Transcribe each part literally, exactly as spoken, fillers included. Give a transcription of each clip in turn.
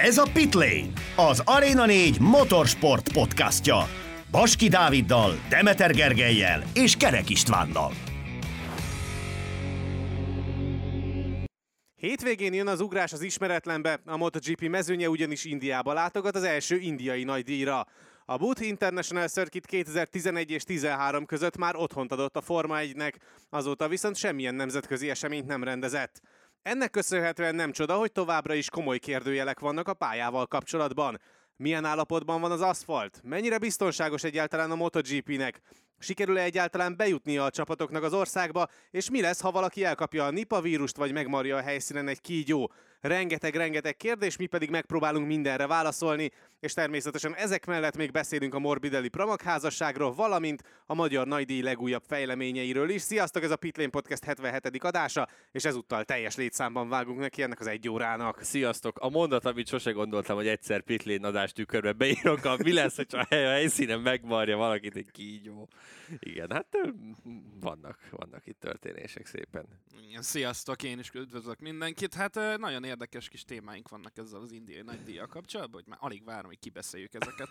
Ez a Pitlane, az Arena négy motorsport podcastja. Baski Dáviddal, Demeter Gergellyel és Kerek Istvánnal. Hétvégén jön az ugrás az ismeretlenbe, a MotoGP mezőnye ugyanis Indiába látogat az első indiai nagydíjra. A Booth International Circuit kétezer-tizenegy és tizenhárom között már otthont adott a Forma egynek, azóta viszont semmilyen nemzetközi eseményt nem rendezett. Ennek köszönhetően nem csoda, hogy továbbra is komoly kérdőjelek vannak a pályával kapcsolatban. Milyen állapotban van az aszfalt? Mennyire biztonságos egyáltalán a MotoGP-nek? Sikerül-e egyáltalán bejutnia a csapatoknak az országba, és mi lesz, ha valaki elkapja a Nipah-vírust, vagy megmarja a helyszínen egy kígyó? Rengeteg-rengeteg kérdés, mi pedig megpróbálunk mindenre válaszolni, és természetesen ezek mellett még beszélünk a Morbidelli Pramac házasságról, valamint a magyar nagydíj legújabb fejleményeiről is. Sziasztok, ez a Pitlane Podcast hetvenhetedik adása, és ezúttal teljes létszámban vágunk neki ennek az egy órának. Sziasztok! A mondat, amit sose gondoltam, hogy egyszer Pitlane adás tükörbe beírok, a mi lesz, hogyha a helyszínen megmarja valakit egy kígyó. Igen, hát vannak, vannak itt történések szépen. Sziasztok, én is üdvözlök mindenkit. Hát nagyon érdekes kis témáink vannak ezzel az indiai nagydíjjal kapcsolatban, hogy már alig várom, hogy kibeszéljük ezeket.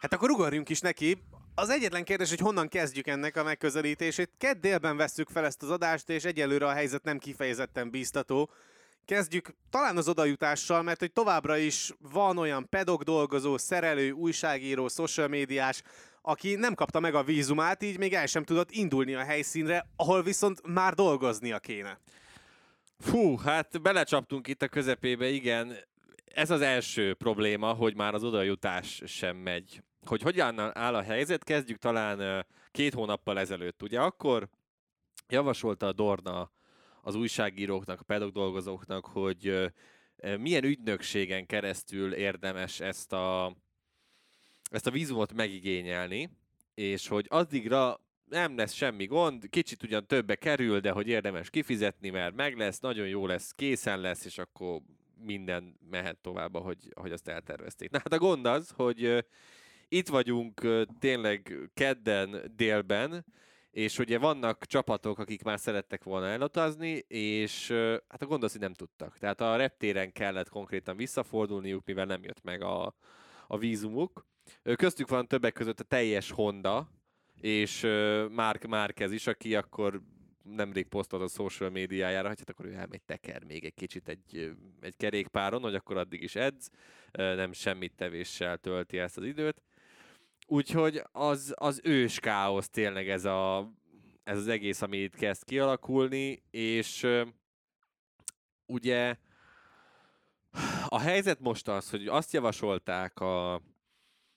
Hát akkor ugorjunk is neki. Az egyetlen kérdés, hogy honnan kezdjük ennek a megközelítését. Kedd délben vesszük fel ezt az adást, és egyelőre a helyzet nem kifejezetten bíztató. Kezdjük talán az odajutással, mert hogy továbbra is van olyan pedok dolgozó, szerelő, újságíró, social médiás, aki nem kapta meg a vízumát, így még el sem tudott indulni a helyszínre, ahol viszont már dolgoznia kéne. Fú, hát belecsaptunk itt a közepébe, igen. Ez az első probléma, hogy már az odajutás sem megy. Hogy hogyan áll a helyzet, kezdjük talán két hónappal ezelőtt. Ugye akkor javasolta a Dorna az újságíróknak, a pedagógusoknak, hogy milyen ügynökségen keresztül érdemes ezt a ezt a vízumot megigényelni, és hogy addigra nem lesz semmi gond, kicsit ugyan többe kerül, de hogy érdemes kifizetni, mert meg lesz, nagyon jó lesz, készen lesz, és akkor minden mehet tovább, ahogy, ahogy azt eltervezték. Na hát a gond az, hogy itt vagyunk tényleg kedden délben, és ugye vannak csapatok, akik már szerettek volna elutazni, és hát a gond az, hogy nem tudtak. Tehát a reptéren kellett konkrétan visszafordulniuk, mivel nem jött meg a, a vízumuk. Köztük van többek között a teljes Honda, és Marc Márquez is, aki akkor nemrég posztolt a social médiájára, hogy hát akkor ő elmegy teker még egy kicsit egy, egy kerékpáron, hogy akkor addig is edz, nem semmit tevéssel tölti ezt az időt. Úgyhogy az, az ős káosz tényleg ez, a, ez az egész, ami itt kezd kialakulni, és ugye a helyzet most az, hogy azt javasolták a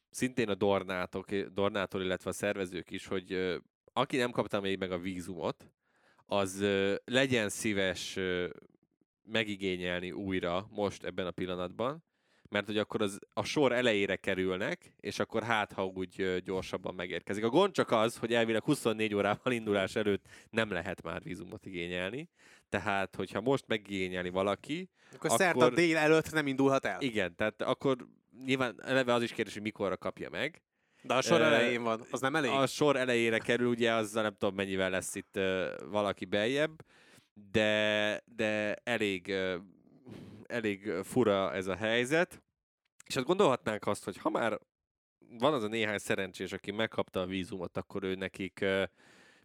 szintén a Dornátok, Dornától, illetve a szervezők is, hogy ö, aki nem kapta még meg a vízumot, az ö, legyen szíves ö, megigényelni újra most ebben a pillanatban, mert hogy akkor az a sor elejére kerülnek, és akkor hát, ha úgy ö, gyorsabban megérkezik. A gond csak az, hogy elvileg huszonnégy órával indulás előtt nem lehet már vízumot igényelni, tehát hogyha most megigényelni valaki, akkor, akkor szerd a dél előtt nem indulhat el. Igen, tehát akkor nyilván eleve az is kérdés, hogy mikorra kapja meg. De a sor elején van, az nem elég? A sor elejére kerül, ugye azzal nem tudom mennyivel lesz itt valaki beljebb, de, de elég, elég fura ez a helyzet. És hát gondolhatnánk azt, hogy ha már van az a néhány szerencsés, aki megkapta a vízumot, akkor ő nekik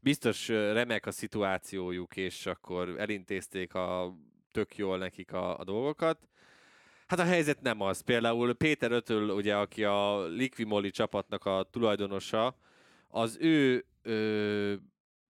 biztos remek a szituációjuk, és akkor elintézték a, tök jól nekik a, a dolgokat. Hát a helyzet nem az. Például Péter Ötöl, ugye, aki a Liqui-Moly csapatnak a tulajdonosa, az ő ö,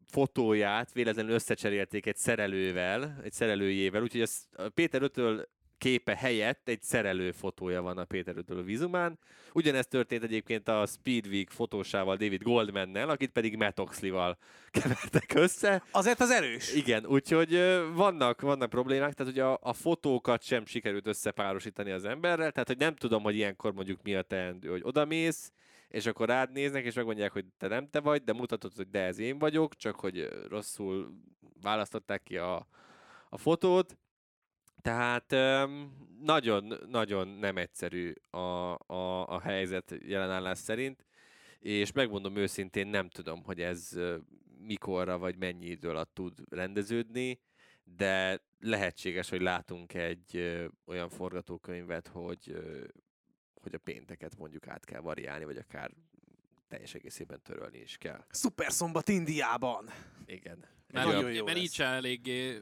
fotóját véletlenül összecserélték egy szerelővel, egy szerelőjével, úgyhogy a Péter Ötöl képe helyett egy szerelő fotója van a Péter Ötöl vízumán. Ugyanezt történt egyébként a Speedweek fotósával, David Goldmannel, akit pedig Matt Oxley-val kevertek össze. Azért az erős. Igen, úgyhogy vannak, vannak problémák, tehát ugye a, a fotókat sem sikerült összepárosítani az emberrel, tehát hogy nem tudom, hogy ilyenkor mondjuk mi a teendő, hogy odamész, és akkor rád néznek, és megmondják, hogy te nem te vagy, de mutatod, hogy de ez én vagyok, csak hogy rosszul választották ki a, a fotót. Tehát nagyon-nagyon nem egyszerű a, a, a helyzet jelenállás szerint, és megmondom őszintén, nem tudom, hogy ez mikorra vagy mennyi idő alatt tud rendeződni, de lehetséges, hogy látunk egy ö, olyan forgatókönyvet, hogy, ö, hogy a pénteket mondjuk át kell variálni, vagy akár teljes egészében törölni is kell. Szuper szombat Indiában! Igen. Mert, mert így sem eléggé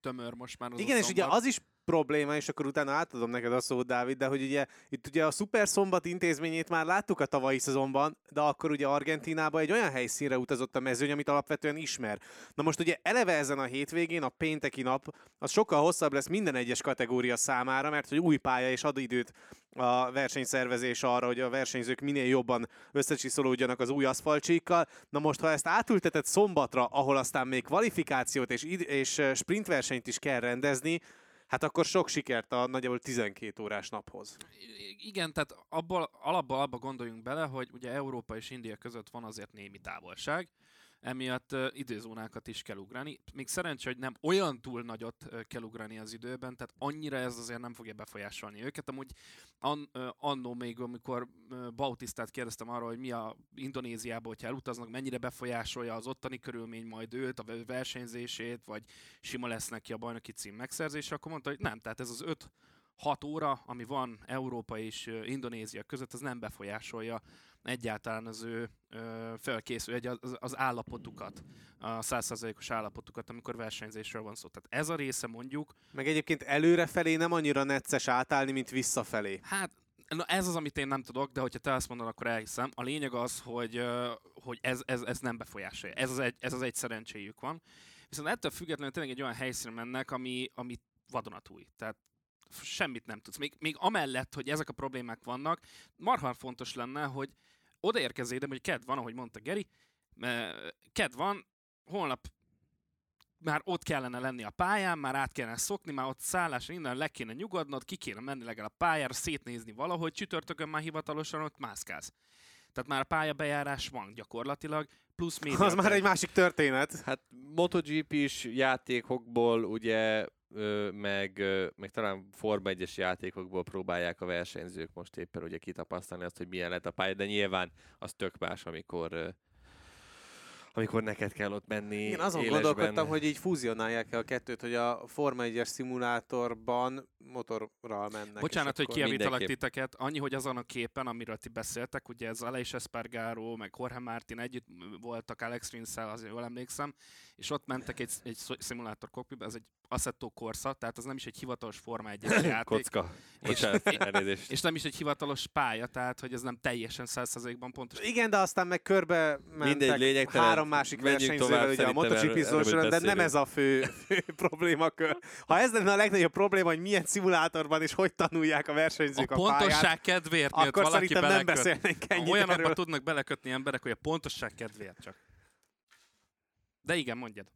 tömör most már az. Igen, és ugye az is probléma, és akkor utána átadom neked a szót, Dávid, de hogy ugye itt ugye a szuper szombat intézményét már láttuk a tavalyi szezonban, de akkor ugye Argentínában egy olyan helyszínre utazott a mezőny, amit alapvetően ismer. Na most ugye eleve ezen a hétvégén a pénteki nap, az sokkal hosszabb lesz minden egyes kategória számára, mert hogy új pálya és ad időt a versenyszervezés arra, hogy a versenyzők minél jobban összecsiszolódjanak az új aszfaltcsíkkal. Na most, ha ezt átültetett szombatra, ahol aztán még kvalifikációt és, és sprintversenyt is kell rendezni, hát akkor sok sikert a nagyjából tizenkét órás naphoz. Igen, tehát abba, alapba, alapba gondoljunk bele, hogy ugye Európa és India között van azért némi távolság, emiatt uh, időzónákat is kell ugrani. Még szerencsé, hogy nem olyan túl nagyot uh, kell ugrani az időben, tehát annyira ez azért nem fogja befolyásolni őket. Amúgy an, uh, annó még, amikor uh, Bautistát kérdeztem arra, hogy mi a Indonéziába, hogyha elutaznak, mennyire befolyásolja az ottani körülmény majd őt, a versenyzését, vagy sima lesz neki a bajnoki cím megszerzése, akkor mondta, hogy nem, tehát ez az öt-hat óra, ami van Európa és uh, Indonézia között, az nem befolyásolja egyáltalán az ő ö, felkészül, egy, az, az állapotukat, a száz százalékos állapotukat, amikor versenyzésről van szó. Tehát ez a része mondjuk... Meg egyébként előrefelé nem annyira necces átállni, mint visszafelé. Hát, na ez az, amit én nem tudok, de hogyha te azt mondod, akkor elhiszem. A lényeg az, hogy, hogy ez, ez, ez nem befolyásolja. Ez az, egy, ez az egy szerencséjük van. Viszont ettől függetlenül tényleg egy olyan helyszínre mennek, ami, ami vadonatúj. Tehát semmit nem tudsz. Még, még amellett, hogy ezek a problémák vannak, marha fontos lenne, hogy odaérkezzél, de hogy kedv van, ahogy mondta Geri, kedv van, holnap már ott kellene lenni a pályán, már át kellene szokni, már ott szállásra innen le kéne nyugodnod, ki kéne menni legalább a pályára, szétnézni valahogy, csütörtökön már hivatalosan ott mászkálsz. Tehát már a pályabejárás van gyakorlatilag, plusz média. Az már egy másik történet. Hát MotoGP-s játékokból ugye... Meg, meg talán Forma egyes játékokból próbálják a versenyzők most éppen ugye kitapasztalni azt, hogy milyen lehet a pálya, de nyilván az tök más, amikor, amikor neked kell ott menni. Én azon élesben gondolkodtam, hogy így fúzionálják el a kettőt, hogy a Forma egyes szimulátorban motorral mennek. Bocsánat, hogy kijavítalak titeket. Annyi, hogy azon a képen, amiről ti beszéltek, ugye ez Loris Espargaró, meg Jorge Martin együtt voltak Alex Rins-szel, azért jól emlékszem, és ott mentek egy, egy szimulátor kokpitba, ez egy Assetto Corsa, tehát az nem is egy hivatalos Forma egyes játék. Kocka. És, és, és nem is egy hivatalos pálya, tehát hogy ez nem teljesen száz százalékban pontos. Igen, de aztán meg körbe mentek három másik versenyzővel, ugye a MotoGP során, de nem ez a fő, fő problémakör. Ha ez lenne a legnagyobb probléma, hogy milyen szimulátorban és hogy tanulják a versenyzők a, a pályát, pontosság kedvéért, miatt akkor valaki szerintem beleköt. Nem beszélnénk ennyit erről. Olyanokba tudnak belekötni emberek, hogy a pontosság kedvéért csak. De igen, mondjad.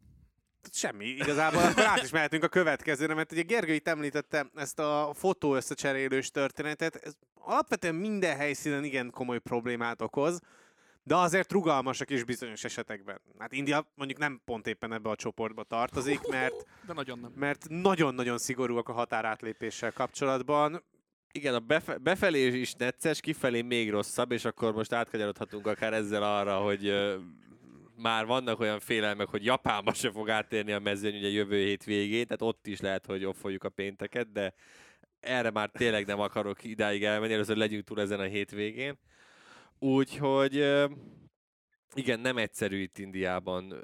Semmi, igazából akkor át is mehetünk a következőre, mert ugye Gergő itt említette ezt a fotó összecserélős történetet. Ez alapvetően minden helyszínen igen komoly problémát okoz, de azért rugalmasak is bizonyos esetekben. Hát India mondjuk nem pont éppen ebbe a csoportba tartozik, mert, de nagyon nem. mert nagyon-nagyon szigorúak a határátlépéssel kapcsolatban. Igen, a befe- befelé is necces, kifelé még rosszabb, és akkor most átkanyarodhatunk akár ezzel arra, hogy... Már vannak olyan félelmek, hogy Japánba se fog átérni a mezőny ugye jövő hét végén, tehát ott is lehet, hogy offoljuk a pénteket, de erre már tényleg nem akarok idáig elmenni, először legyünk túl ezen a hétvégén. Úgyhogy igen, nem egyszerű itt Indiában,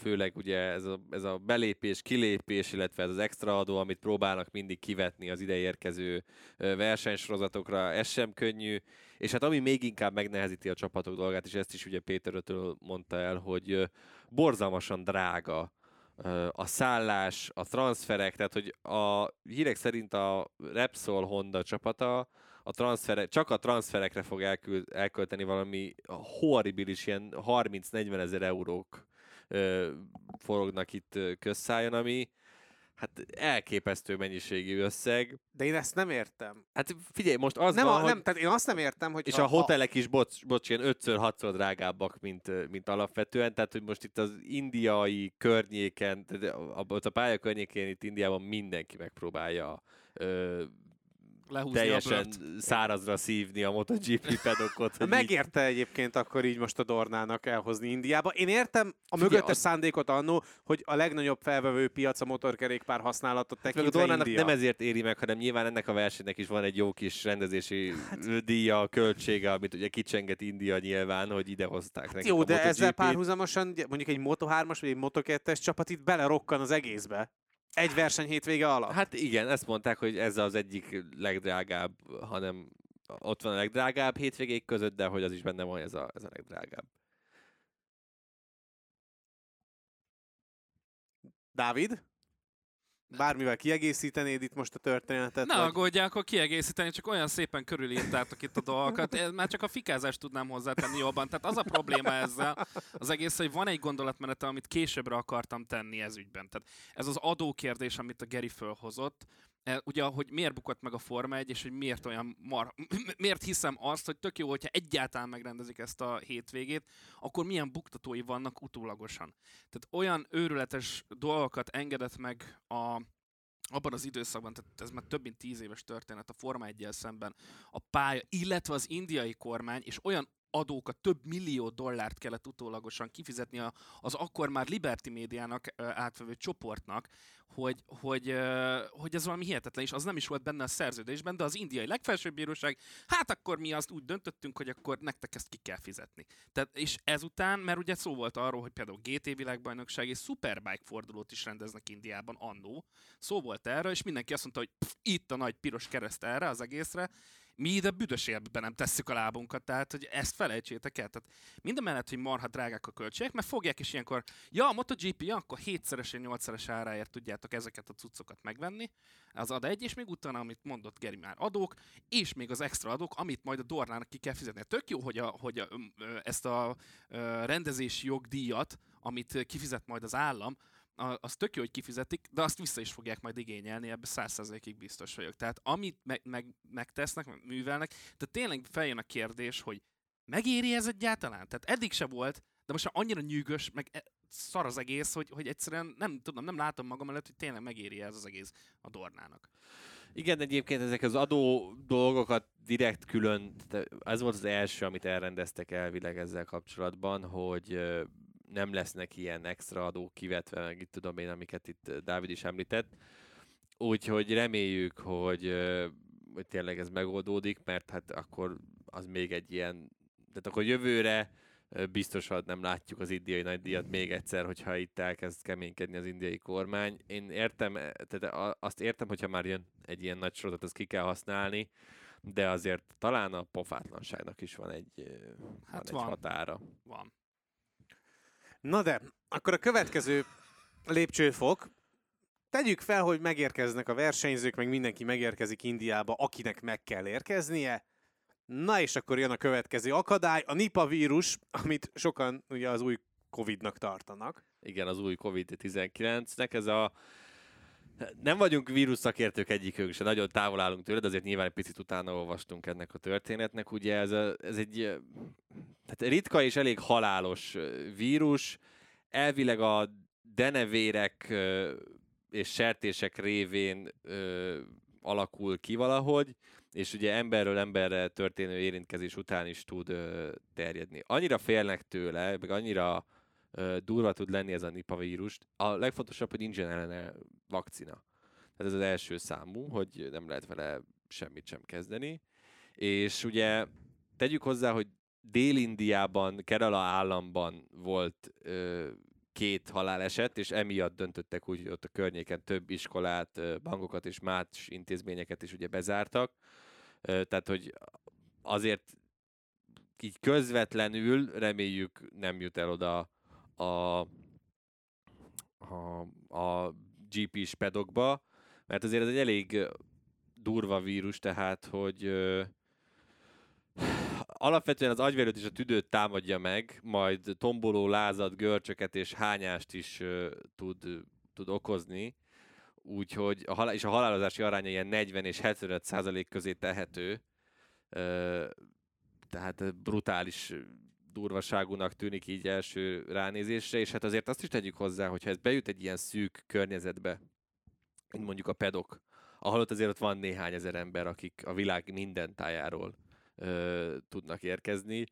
főleg ugye ez a, ez a belépés, kilépés, illetve ez az extra adó, amit próbálnak mindig kivetni az ide érkező versenysorozatokra, ez sem könnyű. És hát ami még inkább megnehezíti a csapatok dolgát, és ezt is ugye Péter Ötöl mondta el, hogy borzalmasan drága a szállás, a transferek, tehát hogy a hírek szerint a Repsol Honda csapata a transfere, csak a transferekre fog elkül, elkölteni valami horribilis, ilyen harminc-negyven ezer eurók ö, forognak itt közszájon, ami hát elképesztő mennyiségű összeg. De én ezt nem értem. Hát figyelj, most az nem, van, a, hogy... nem, tehát én azt nem értem, hogy... És a, a hotelek is, bocs, bocs ilyen ötször-hatszor drágábbak, mint, mint alapvetően, tehát hogy most itt az indiai környéken, a, a pálya környékén itt Indiában mindenki megpróbálja... Ö, lehúzni teljesen a blönt. Szárazra szívni a MotoGP pedokot. Megérte így... egyébként akkor így most a Dornának elhozni Indiába. Én értem a mögöttes az... szándékot annó, hogy a legnagyobb felvevő piac a motorkerékpár használatot tekintve India. A Dornának nem ezért éri meg, hanem nyilván ennek a versenynek is van egy jó kis rendezési hát... díja, költsége, amit ugye kicsenget India nyilván, hogy ide hozták nekik. Jó, a de MotoGP-t. Ezzel párhuzamosan mondjuk egy moto hármas vagy egy moto kettes csapat itt belerokkan az egészbe. Egy verseny hétvége alatt. Hát igen, ezt mondták, hogy ez az egyik legdrágább, hanem ott van a legdrágább hétvégék között, de hogy az is benne van, ez a, ez a legdrágább. Dávid? Bármivel kiegészítenéd itt most a történetet? Ne vagy... aggódjál, akkor kiegészíteni, csak olyan szépen körülírtátok itt a dolgokat. Én már csak a fikázást tudnám hozzátenni jobban. Tehát az a probléma ezzel az egész, hogy van egy gondolatmenete, amit későbbre akartam tenni ez ügyben. Tehát ez az adókérdés, amit a Geri fölhozott. Ugye, hogy miért bukott meg a Forma egy, és hogy miért olyan mar... miért hiszem azt, hogy tök jó, hogyha egyáltalán megrendezik ezt a hétvégét, akkor milyen buktatói vannak utólagosan. Tehát olyan őrületes dolgokat engedett meg a... abban az időszakban, tehát ez már több mint tíz éves történet a Forma egygyel szemben a pálya, illetve az indiai kormány, és olyan adókat, több millió dollárt kellett utólagosan kifizetni az akkor már Liberty médiának átvevő csoportnak, hogy, hogy, hogy ez valami hihetetlen, és az nem is volt benne a szerződésben, de az indiai legfelsőbb bíróság, hát akkor mi azt úgy döntöttünk, hogy akkor nektek ezt ki kell fizetni. Tehát, és ezután, mert ugye szó volt arról, hogy például gé té világbajnokság és Superbike fordulót is rendeznek Indiában annó, szó volt erről, és mindenki azt mondta, hogy pff, itt a nagy piros kereszt erre az egészre, mi ide büdös életbe nem tesszük a lábunkat, tehát hogy ezt felejtsétek el. Tehát minden mellett, hogy marha drágák a költségek, mert fogják is ilyenkor, ja, a MotoGP, ja, akkor hétszeres, nyolcszeres áráért tudjátok ezeket a cuccokat megvenni, az ad egy, és még utána, amit mondott Geri, már adók, és még az extra adók, amit majd a Dornának ki kell fizetni. Tök jó, hogy, a, hogy a, ezt a rendezési jogdíjat, amit kifizet majd az állam, az tök jó, hogy kifizetik, de azt vissza is fogják majd igényelni, ebben száz százalékig biztos vagyok. Tehát amit meg, meg, megtesznek, művelnek, tehát tényleg feljön a kérdés, hogy megéri ez egyáltalán? Tehát eddig se volt, de most már annyira nyűgös, meg szar az egész, hogy, hogy egyszerűen nem tudom, nem látom magam előtt, hogy tényleg megéri ez az egész a Dornának. Igen, egyébként ezek az adó dolgokat direkt külön, ez volt az első, amit elrendeztek elvileg ezzel kapcsolatban, hogy nem lesznek ilyen extra adók kivetve, meg itt tudom én, amiket itt Dávid is említett. Úgyhogy reméljük, hogy, hogy tényleg ez megoldódik, mert hát akkor az még egy ilyen... Tehát akkor jövőre biztosan nem látjuk az indiai nagydíjat még egyszer, hogyha itt elkezd keménykedni az indiai kormány. Én értem, tehát azt értem, hogyha már jön egy ilyen nagy sorozat, azt ki kell használni, de azért talán a pofátlanságnak is van egy, hát van egy van. határa. Van. Na de, akkor a következő lépcsőfok. Tegyük fel, hogy megérkeznek a versenyzők, meg mindenki megérkezik Indiába, akinek meg kell érkeznie. Na és akkor jön a következő akadály, a Nipah-vírus, amit sokan ugye az új Covidnak tartanak. Igen, az új Covid tizenkilencnek ez a... Nem vagyunk vírusszakértők egyikünk se, nagyon távol állunk tőle, de azért nyilván egy picit utána olvastunk ennek a történetnek. Ugye ez, a, ez egy tehát ritka és elég halálos vírus. Elvileg a denevérek és sertések révén alakul ki valahogy, és ugye emberről emberre történő érintkezés után is tud terjedni. Annyira félnek tőle, meg annyira durva tud lenni ez a Nipah-vírus. A legfontosabb, hogy nincsen ellene vakcina. Tehát ez az első számú, hogy nem lehet vele semmit sem kezdeni. És ugye tegyük hozzá, hogy Dél-Indiában, Kerala államban volt ö, két haláleset, és emiatt döntöttek úgy, hogy ott a környéken több iskolát, bankokat és más intézményeket is ugye bezártak. Ö, tehát, hogy azért így közvetlenül reméljük nem jut el oda a, a, a gé pés pedokba, mert azért ez egy elég durva vírus, tehát, hogy ö, alapvetően az agyvérőt és a tüdőt támadja meg, majd tomboló, lázad, görcsöket és hányást is ö, tud, tud okozni, úgyhogy a halál, és a halálozási aránya ilyen negyven és hetvenöt százalék közé tehető, ö, tehát brutális durvaságúnak tűnik így első ránézésre, és hát azért azt is tegyük hozzá, hogyha ez bejut egy ilyen szűk környezetbe, mint mondjuk a pedok, ahol ott azért ott van néhány ezer ember, akik a világ minden tájáról ö, tudnak érkezni.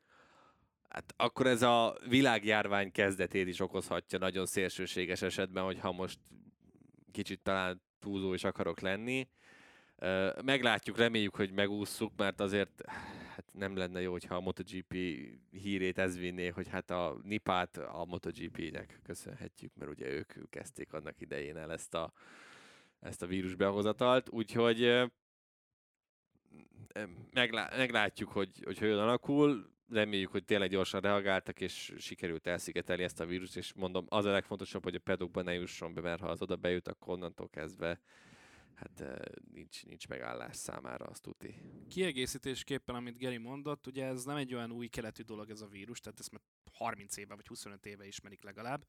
Hát akkor ez a világjárvány kezdetét is okozhatja nagyon szélsőséges esetben, hogyha most kicsit talán túlzó is akarok lenni. Ö, meglátjuk, reméljük, hogy megússzuk, mert azért hát nem lenne jó, hogyha a MotoGP hírét ez vinné, hogy hát a Nipát a MotoGP-nek köszönhetjük, mert ugye ők kezdték annak idején el ezt a, ezt a vírusbehozatalt, úgyhogy ö, meglá- meglátjuk, hogy, hogy hogyan alakul. Reméljük, hogy tényleg gyorsan reagáltak, és sikerült elszigetelni ezt a vírust, és mondom, az a legfontosabb, hogy a pedokba ne jusson be, mert ha az oda bejut, akkor onnantól kezdve hát nincs, nincs megállás számára, azt tuti. Kiegészítésképpen, amit Geri mondott, ugye ez nem egy olyan új keletű dolog ez a vírus, tehát ezt már harminc éve vagy huszonöt éve ismerik legalább,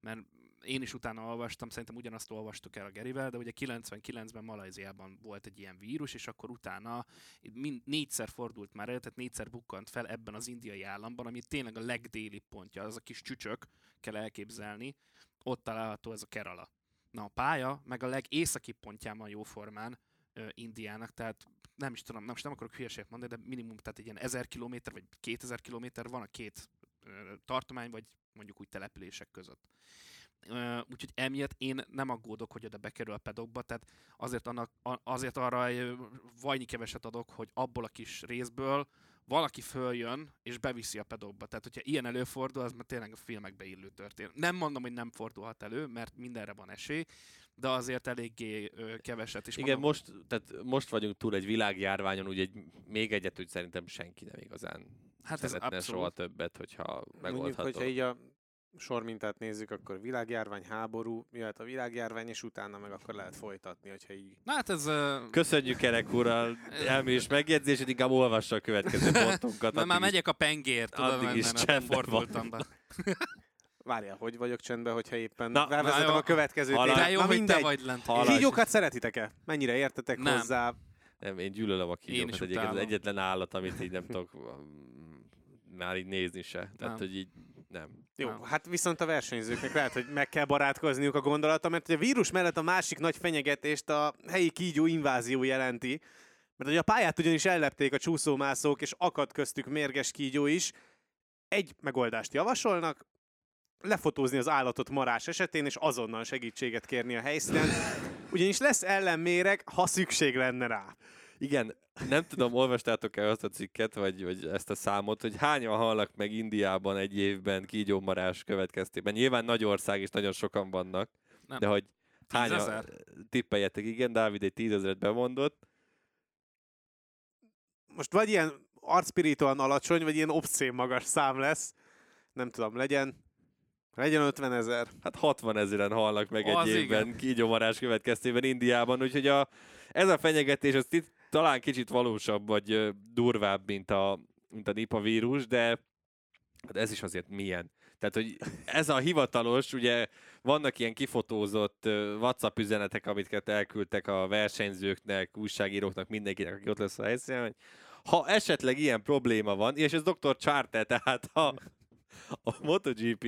mert én is utána olvastam, szerintem ugyanazt olvastuk el a Gerivel, de ugye kilencvenkilencben Malajziában volt egy ilyen vírus, és akkor utána mind, négyszer fordult már el, tehát négyszer bukkant fel ebben az indiai államban, ami tényleg a legdéli pontja, az a kis csücsök, kell elképzelni, ott található ez a Kerala. Na a pálya, meg a legészaki pontján van jóformán ö, Indiának, tehát nem is tudom, nem, most nem akarok hülyeséget mondani, de minimum, tehát egy ilyen ezer kilométer vagy kétezer kilométer van a két ö, tartomány, vagy mondjuk úgy települések között. Uh, úgyhogy emiatt én nem aggódok, hogy oda bekerül a pedokba, tehát azért, annak, azért arra vajnyi keveset adok, hogy abból a kis részből valaki följön és beviszi a pedokba. Tehát, hogyha ilyen előfordul, az már tényleg a filmekbe illő történet. Nem mondom, hogy nem fordulhat elő, mert mindenre van esély, de azért eléggé ö, keveset is. Igen, mondom, most, tehát most vagyunk túl egy világjárványon, úgy egy, még egyet, hogy szerintem senki nem igazán hát szeretne soha többet, hogyha megoldható. Mondjuk, hogyha így a sormintát nézzük, akkor világjárvány, háború, jöhet a világjárvány, és utána meg akkor lehet folytatni, hogyha így... Na hát ez... Uh... Köszönjük Kerek úrral elműs megjegyzését, inkább olvassa a következő pontunkat. Na már megyek a pengért, tudom, addig is fordultam be. Várjál, hogy vagyok csendben, hogyha éppen rávezetem a következő témát. Na jó, na, hogy te vagy lent. Kígyókat szeretitek-e? Mennyire értetek nem. hozzá? Nem, én gyűlölöm a kígyókat. Egyébként az egyetlen állat, amit így nem tudok már így nézni se. Tehát, hogy így nem. Jó, nem. Hát viszont a versenyzőknek lehet, hogy meg kell barátkozniuk a gondolata, mert a vírus mellett a másik nagy fenyegetést a helyi kígyó invázió jelenti, mert hogy a pályát ugyanis ellepték a csúszómászók, és akad köztük mérges kígyó is. Egy megoldást javasolnak, lefotózni az állatot marás esetén, és azonnal segítséget kérni a helyszínen, ugyanis lesz ellenméreg, ha szükség lenne rá. Igen, nem tudom, olvastátok-e azt a cikket, vagy, vagy ezt a számot, hogy hányan halnak meg Indiában egy évben kígyómarás következtében. Nyilván nagy ország is, nagyon sokan vannak, nem. De hogy hányan, tippeljetek, igen, Dávid egy tízezret bemondott. Most vagy ilyen arcpirítóan alacsony, vagy ilyen obszén magas szám lesz, nem tudom, legyen. Legyen ötvenezer. Hát hatvannezeren halnak meg az egy évben, igen, kígyómarás következtében Indiában, úgyhogy a, ez a fenyegetés az itt talán kicsit valósabb, vagy durvább, mint a, mint a Nipah-vírus, de hát ez is azért milyen. Tehát, hogy ez a hivatalos, ugye vannak ilyen kifotózott WhatsApp üzenetek, amiket elküldtek a versenyzőknek, újságíróknak, mindenkinek, aki ott lesz a helyszínen, hogy ha esetleg ilyen probléma van, és ez doktor Charter, tehát ha a MotoGP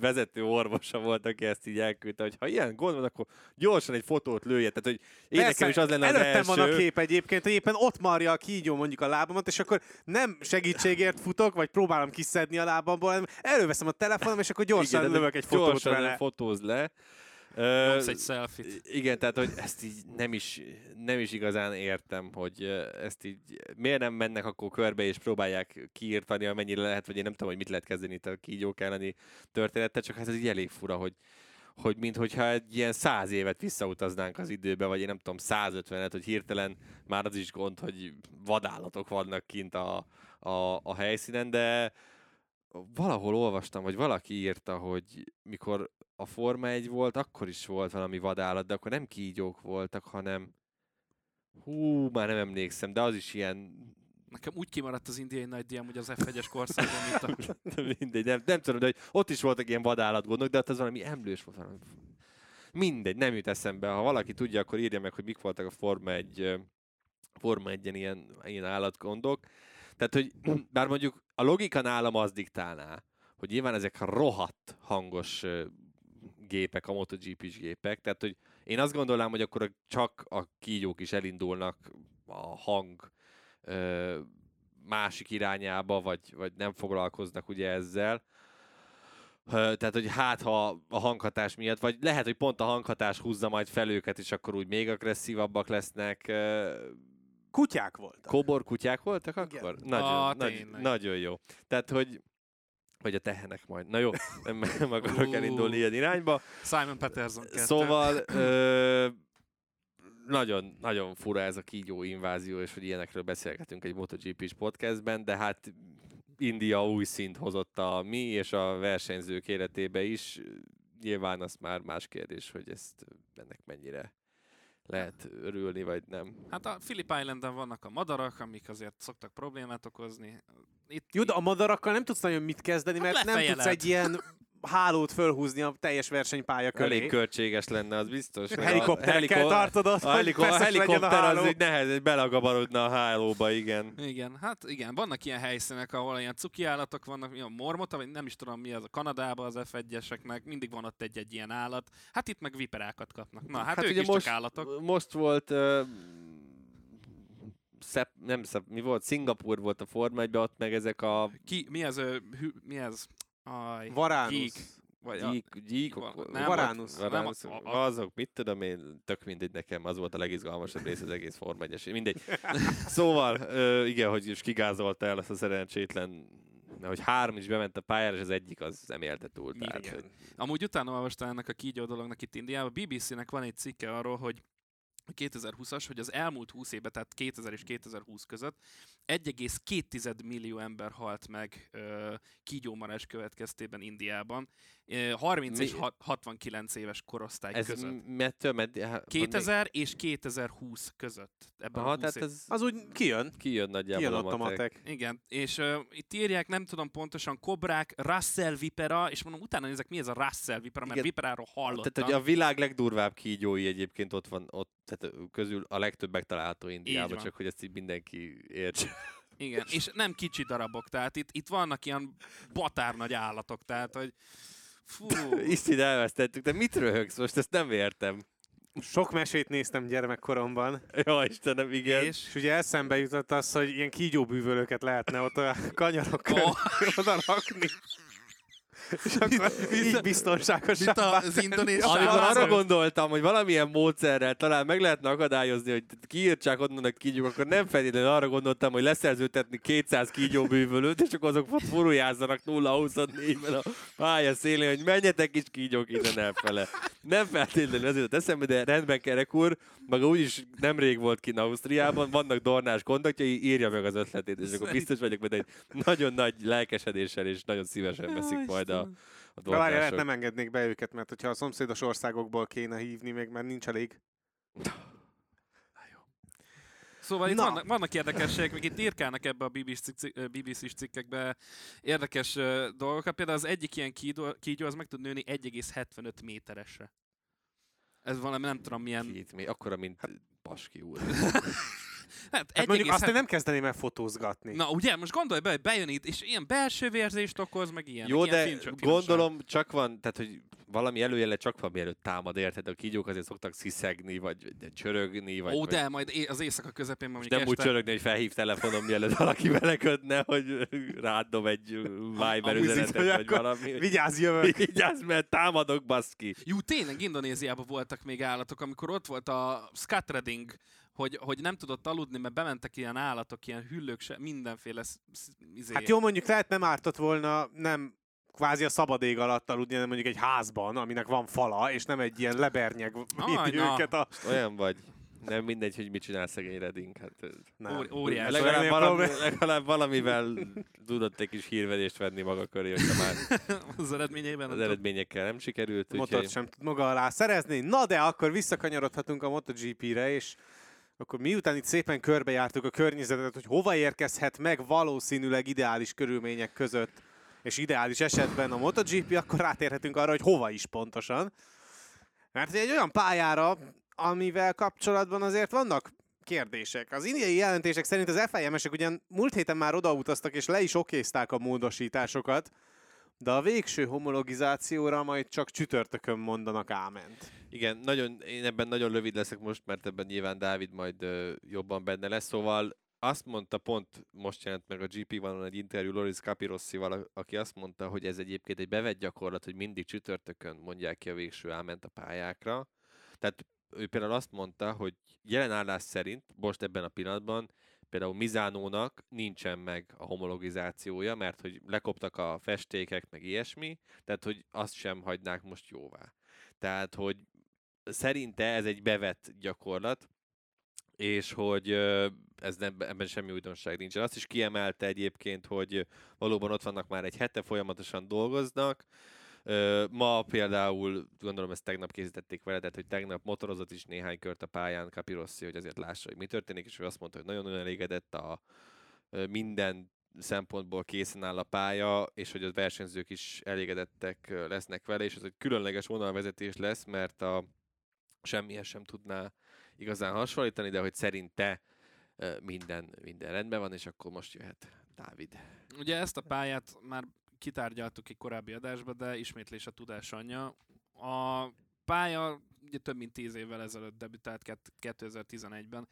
vezető orvosa volt, aki ezt így elküldte, hogy ha ilyen gond van, akkor gyorsan egy fotót lője. Tehát, hogy én nekem is az lenne az első. Előttem van a kép egyébként, hogy éppen ott marja a kígyó mondjuk a lábamat, és akkor nem segítségért futok, vagy próbálom kiszedni a lábamból, hanem előveszem a telefonom, és akkor gyorsan igen, lövök egy fotót gyorsan vele. Gyorsan fotóz le. Nyomsz egy selfie-t. Igen, tehát hogy ezt így nem is, nem is igazán értem, hogy ezt így miért nem mennek akkor körbe és próbálják kiírtani, amennyire lehet, vagy én nem tudom, hogy mit lehet kezdeni itt a kígyók elleni történettel, csak hát ez így elég fura, hogy, hogy minthogyha egy ilyen száz évet visszautaznánk az időbe, vagy én nem tudom, százötvenet, hogy hirtelen már az is gond, hogy vadállatok vannak kint a, a, a helyszínen, de valahol olvastam, vagy valaki írta, hogy mikor a Forma egy volt, akkor is volt valami vadállat, de akkor nem kígyók voltak, hanem... Hú, már nem emlékszem, de az is ilyen... Nekem úgy kimaradt az indiai nagydíjam, hogy az ef egyes korszakban, mint a... Mindegy, nem, nem tudom, de hogy ott is voltak ilyen vadállatgondok, de ott az valami emlős volt. Valami... Mindegy, nem jut eszembe. Ha valaki tudja, akkor írja meg, hogy mik voltak a Forma egyen ilyen, ilyen állatgondok. Tehát, hogy bár mondjuk a logika nálam az diktálná, hogy nyilván ezek rohadt hangos gépek, a MotoGP-s gépek, tehát hogy Én azt gondolnám, hogy akkor csak a kígyók is elindulnak a hang ö, másik irányába, vagy, vagy nem foglalkoznak ugye ezzel. Tehát, hogy hát, ha a hanghatás miatt, vagy lehet, hogy pont a hanghatás húzza majd fel őket, és akkor úgy még agresszívabbak lesznek. Kutyák voltak. Kobor kutyák voltak akkor? Nagyon, ah, nagy, nagyon jó. Tehát, hogy, hogy a tehenek majd. Na jó, nem, nem akarok elindulni ilyen irányba. Simon Peterson kettő. Szóval ö, nagyon, nagyon fura ez a kígyó invázió, és hogy ilyenekről beszélgetünk egy MotoGP-s podcastben, de hát India új szint hozott a mi és a versenyzők életébe is. Nyilván az már más kérdés, hogy ezt ennek mennyire lehet örülni, vagy nem. Hát a Phillip Islanden vannak a madarak, amik azért szoktak problémát okozni. Itt, Jó, de a madarakkal nem tudsz nagyon mit kezdeni, hát mert nem tudsz egy ilyen hálót fölhúzni a teljes versenypálya köré. Elég költséges lenne, az biztos. Helikopterkel helikop... tartod ott, a helikop... hogy a helikopter a az így nehez, belagabarodna a hálóba, igen. Igen, hát igen, vannak ilyen helyszínek, ahol ilyen cuki állatok vannak, mi a mormota, vagy nem is tudom mi az a Kanadában az ef egyeseknek, mindig van ott egy-egy ilyen állat. Hát itt meg viperákat kapnak. Na, hát, hát ők is most, csak állatok. Most volt... Uh... Szep, nem szep, mi volt? Szingapúr volt a Forma egyben, ott meg ezek a... Ki, mi ez? Uh, hű, mi ez? Aj, Varánus. Gyík. Vagy gyík, a... gyík val- nem, Varánus. Varánus. Nem, a, a... Azok, mit tudom én, tök mindegy nekem, az volt a legizgalmasabb rész az egész Forma egyes. Mindegy. Szóval, ö, igen, hogy is kigázolta el azt a szerencsétlen, hogy három is bement a pályára, és az egyik az nem élte túl. Tehát, hogy... Amúgy utána olvastam ennek a kígyó dolognak itt Indiában. A bé bé cé-nek van egy cikke arról, hogy kétezerhúszas, hogy az elmúlt húsz évben, tehát kétezer és kétezer-húsz között egy egész két millió ember halt meg ö, kígyómarás következtében Indiában. Ö, harminc Mi? És ha- hatvankilenc éves korosztály ez között. M- med- ha- kétezer és kétezer-húsz között. Ebben Aha, tehát ez az úgy kijön. Kijön nagyjából kijön a matek. Igen, és ö, itt írják, nem tudom pontosan, kobrák, Russell vipera, és mondom, utána nézek, mi ez a Russell vipera, mert viperáról hallottam. Tehát, hogy a világ legdurvább kígyói egyébként ott van, ott tehát közül a legtöbb megtalálható Indiában, csak hogy ezt így mindenki értse. Igen, és nem kicsi darabok, tehát itt, itt vannak ilyen batárnagy állatok, tehát hogy fú. István elvesztettük, de mit röhögsz most, ezt nem értem. Sok mesét néztem gyermekkoromban. Jó, Istenem, igen. És, és ugye eszembe jutott az, hogy ilyen kígyóbűvölőket lehetne ott a kanyarok körül oh. oda rakni. És akkor így biztonságosan bánni. Amikor arra gondoltam, hogy valamilyen módszerrel talán meg lehetne akadályozni, hogy kiírtsák onnan a kígyók, akkor nem feltétlenül arra gondoltam, hogy leszerződtetni kétszáz kígyóbűvölőt, és csak azok furujázzanak nulla huszonnégyben a pálya szélén, hogy menjetek is kígyók innen elfele. Nem feltétlenül ez jutott eszembe, de rendben Kerek úr, maga úgyis nemrég volt kint Ausztriában, vannak dornás kontaktjai, írja meg az ötletét, és akkor biztos vagyok, mert egy nagyon nagy lelkesedéssel és nagyon szívesen veszik majd a, a dolgások. De lehet, nem engednék be őket, mert hogyha a szomszédos országokból kéne hívni, még már nincs elég. Szóval itt vannak, vannak érdekességek, meg itt írkálnak ebbe a bé bé cés cikkekbe érdekes uh, dolgokat. Például az egyik ilyen kígyó, kígyó az meg tud nőni egy egész hetvenöt méteresre. Ez valami nem tudom milyen... Két mély, akkora, mint hát... Paski úr. Hát, hát mondjuk azt én nem kezdeném el fotózgatni. Na ugye, most gondolj be, hogy bejön itt, és ilyen belső vérzést okoz, meg ilyen. Jó, ilyen de fincsor, gondolom csak van, tehát hogy valami előjele csak van, mielőtt támad, érted? A kígyók azért szoktak sziszegni, vagy csörögni, vagy... Ó, de vagy... majd az éjszaka közepén mondjuk nem este... Nem úgy csörögni, hogy felhív telefonom, mielőtt valaki belekötne, hogy rádom egy Viber üzenetet, vagy valami. Vigyázz, jövök! Vigyázz, mert támadok, baszki! Jó, tényleg Indonéziában voltak még állatok, amikor ott volt a scatredding, Hogy, hogy nem tudott aludni, mert bementek ilyen állatok, ilyen hüllők, se, mindenféle... Sz- sz- izé. Hát jó, mondjuk lehet nem ártott volna, nem kvázi a szabad ég alatt aludni, hanem mondjuk egy házban, aminek van fala, és nem egy ilyen lebernyeg vinni őket a... Olyan vagy. Nem mindegy, hogy mit csinál szegény Redding. Hát, Ó, óriás. Legalább, valami, legalább valamivel tudott egy kis hírverést venni maga köré, hogyha már az, eredményeiben az eredményekkel nem sikerült. Motort úgyhogy... sem tud maga alá szerezni. Na de akkor visszakanyarodhatunk a MotoGP-re, és akkor miután itt szépen körbejártuk a környezetet, hogy hova érkezhet meg valószínűleg ideális körülmények között, és ideális esetben a MotoGP, akkor rátérhetünk arra, hogy hova is pontosan. Mert egy olyan pályára, amivel kapcsolatban azért vannak kérdések. Az indiai jelentések szerint az ef i em esek ugyan múlt héten már odautaztak, és le is okézták a módosításokat, de a végső homologizációra majd csak csütörtökön mondanak áment. Igen, nagyon, én ebben nagyon lövid leszek most, mert ebben nyilván Dávid majd ö, jobban benne lesz. Szóval azt mondta, pont most jelent meg a gé pé egyben egy interjú Loris Capirossival, aki azt mondta, hogy ez egyébként egy bevett gyakorlat, hogy mindig csütörtökön mondják ki a végső áment a pályákra. Tehát ő például azt mondta, hogy jelen állás szerint most ebben a pillanatban például Misanónak nincsen meg a homologizációja, mert hogy lekoptak a festékek, meg ilyesmi, tehát hogy azt sem hagynák most jóvá. Tehát, hogy szerinte ez egy bevett gyakorlat, és hogy ez nem, ebben semmi újdonság nincsen. Azt is kiemelte egyébként, hogy valóban ott vannak már egy hete, folyamatosan dolgoznak. Ma például, gondolom ezt tegnap készítették vele, tehát hogy tegnap motorozott is néhány kört a pályán Capirossi, hogy azért lássa, hogy mi történik, és ő azt mondta, hogy nagyon-nagyon elégedett, a minden szempontból készen áll a pálya, és hogy a versenyzők is elégedettek lesznek vele, és ez egy különleges vonalvezetés lesz, mert a semmihez sem tudná igazán hasonlítani, de hogy szerinte minden, minden rendben van, és akkor most jöhet Dávid. Ugye ezt a pályát már kitárgyaltuk egy korábbi adásba, de ismétlés a tudás anyja. A pálya ugye több mint tíz évvel ezelőtt debütált kétezer-tizenegyben,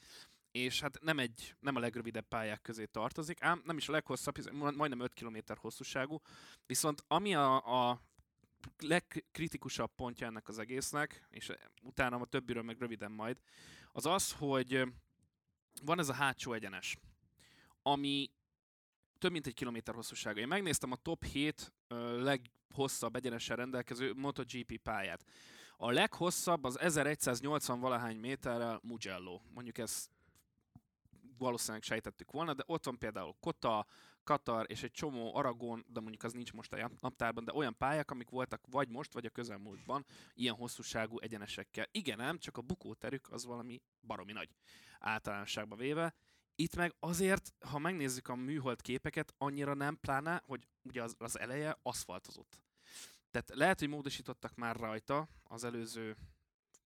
és hát nem, egy, nem a legrövidebb pályák közé tartozik, ám nem is a leghosszabb, majdnem öt kilométer hosszúságú, viszont ami a, a legkritikusabb pontja ennek az egésznek, és utána a többiről meg röviden majd, az az, hogy van ez a hátsó egyenes, ami több mint egy kilométer hosszúsága. Én megnéztem a top hét ö, leghosszabb egyenesen rendelkező MotoGP pályát. A leghosszabb az ezerszáznyolcvan valahány méterrel Mugello. Mondjuk ezt valószínűleg sejtettük volna, de ott van például Kota, Katar és egy csomó Aragon, de mondjuk az nincs most a naptárban, de olyan pályák, amik voltak vagy most, vagy a közelmúltban ilyen hosszúságú egyenesekkel. Igen ám, csak a bukóterük az valami baromi nagy általánosságba véve. Itt meg azért, ha megnézzük a műhold képeket, annyira nem, pláne, hogy ugye az, az eleje aszfaltozott. Tehát lehet, hogy módosítottak már rajta az előző,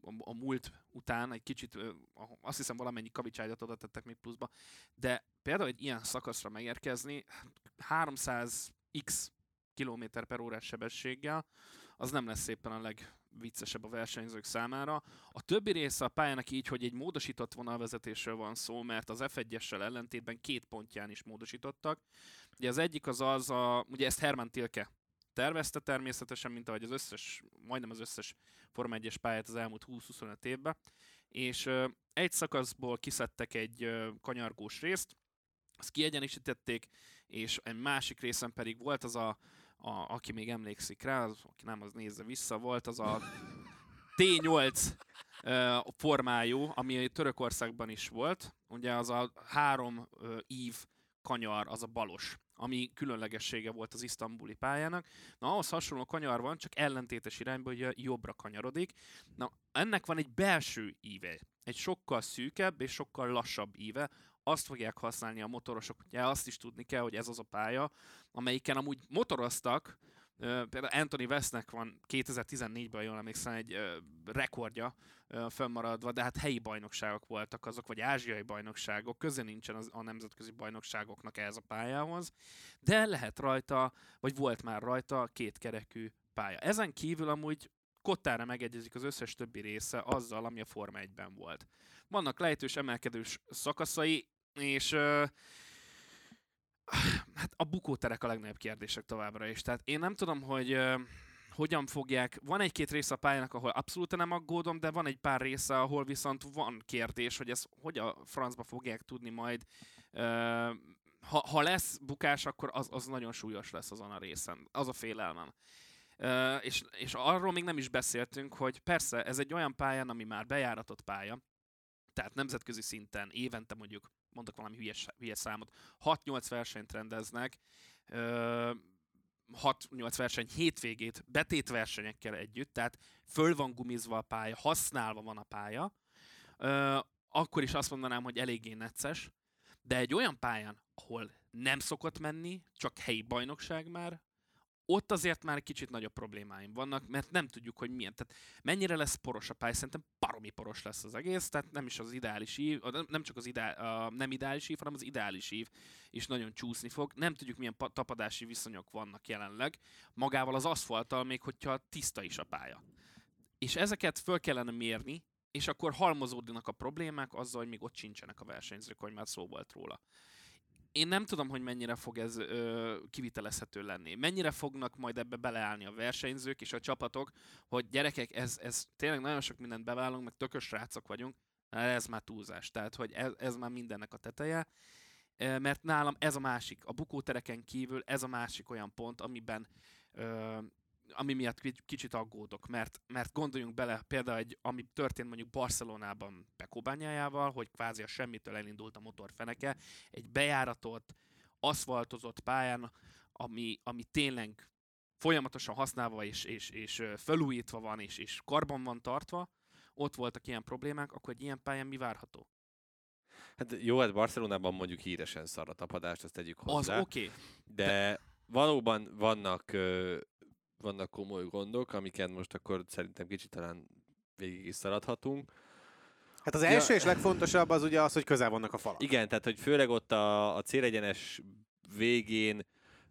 a, a múlt után egy kicsit, azt hiszem valamennyi kavicságyat oda tettek még pluszba, de például egy ilyen szakaszra megérkezni háromszáz kilométer per órás sebességgel, az nem lesz éppen a legviccesebb a versenyzők számára. A többi része a pályának így, hogy egy módosított vonalvezetésről van szó, mert az ef egyessel ellentétben két pontján is módosítottak. Ugye az egyik az az, a, ugye ezt Herman Tilke tervezte természetesen, mint ahogy az összes, majdnem az összes Forma egyes pályát az elmúlt húsz-huszonöt évben, és ö, egy szakaszból kiszedtek egy ö, kanyargós részt, azt kiegyenisítették, és egy másik részen pedig volt az a A, aki még emlékszik rá, az, aki nem, az nézze vissza, volt az a té nyolc uh, formájú, ami Törökországban is volt. Ugye az a három uh, ív kanyar, az a balos, ami különlegessége volt az isztambuli pályának. Na, ahhoz hasonló kanyar van, csak ellentétes irányba, hogy jobbra kanyarodik. Na, ennek van egy belső íve, egy sokkal szűkebb és sokkal lassabb íve. Azt fogják használni a motorosok. Ugye azt is tudni kell, hogy ez az a pálya, amelyiken amúgy motoroztak. Például Anthony Westnek van kétezer-tizennégyben, jól emlékszem, egy rekordja fönnmaradva, de hát helyi bajnokságok voltak azok, vagy ázsiai bajnokságok, köze nincsen az, a nemzetközi bajnokságoknak ehhez a pályához, de lehet rajta, vagy volt már rajta kétkerekű pálya. Ezen kívül amúgy Kottára megegyezik az összes többi része azzal, ami a Forma egyben volt. Vannak lejtős, emelkedős szakaszai, és euh, hát a bukóterek a legnagyobb kérdések továbbra is. Tehát én nem tudom, hogy euh, hogyan fogják... Van egy-két része a pályának, ahol abszolút nem aggódom, de van egy pár része, ahol viszont van kérdés, hogy ezt hogy a francba fogják tudni majd... Euh, ha, ha lesz bukás, akkor az, az nagyon súlyos lesz azon a részen. Az a félelmem. Uh, és, és arról még nem is beszéltünk, hogy persze ez egy olyan pályán, ami már bejáratott pálya, tehát nemzetközi szinten évente mondjuk, mondok valami hülyes, hülyes számot, hat-nyolc versenyt rendeznek, uh, hat-nyolc verseny hétvégét betétversenyekkel együtt, tehát föl van gumizva a pálya, használva van a pálya, uh, akkor is azt mondanám, hogy eléggé necces, de egy olyan pályán, ahol nem szokott menni, csak helyi bajnokság már, ott azért már kicsit nagyobb problémáim vannak, mert nem tudjuk, hogy milyen. Tehát mennyire lesz poros a pálya, szerintem baromi poros lesz az egész, tehát nem is az ideális ív, nem csak az ideál, a nem ideális ív, hanem az ideális ív is nagyon csúszni fog. Nem tudjuk, milyen tapadási viszonyok vannak jelenleg, magával az aszfalttal, még hogyha tiszta is a pálya. És ezeket föl kellene mérni, és akkor halmozódnak a problémák azzal, hogy még ott sincsenek a versenyzők, hogy már szó volt róla. Én nem tudom, hogy mennyire fog ez ö, kivitelezhető lenni. Mennyire fognak majd ebbe beleállni a versenyzők és a csapatok, hogy gyerekek, ez, ez tényleg nagyon sok mindent bevállalunk, meg tökös srácok vagyunk, ez már túlzás, tehát hogy ez, ez már mindennek a teteje. Mert nálam ez a másik, a bukótereken kívül ez a másik olyan pont, amiben, ö, ami miatt kicsit aggódok, mert, mert gondoljunk bele például, egy, ami történt mondjuk Barcelonában Pecco Bagnáiával, hogy kvázi a semmitől elindult a motorfeneke, egy bejáratott, aszfaltozott pályán, ami, ami tényleg folyamatosan használva és, és, és felújítva van, és, és karban van tartva, ott voltak ilyen problémák, akkor egy ilyen pályán mi várható? Hát jó, hát Barcelonában mondjuk híresen szar a tapadást, azt tegyük hozzá. Az oké. Okay. De, de valóban vannak, vannak komoly gondok, amiket most akkor szerintem kicsit talán végig is szaladhatunk. Hát az első ja. és legfontosabb az ugye az, hogy közel vannak a falak. Igen, tehát hogy főleg ott a, a célegyenes végén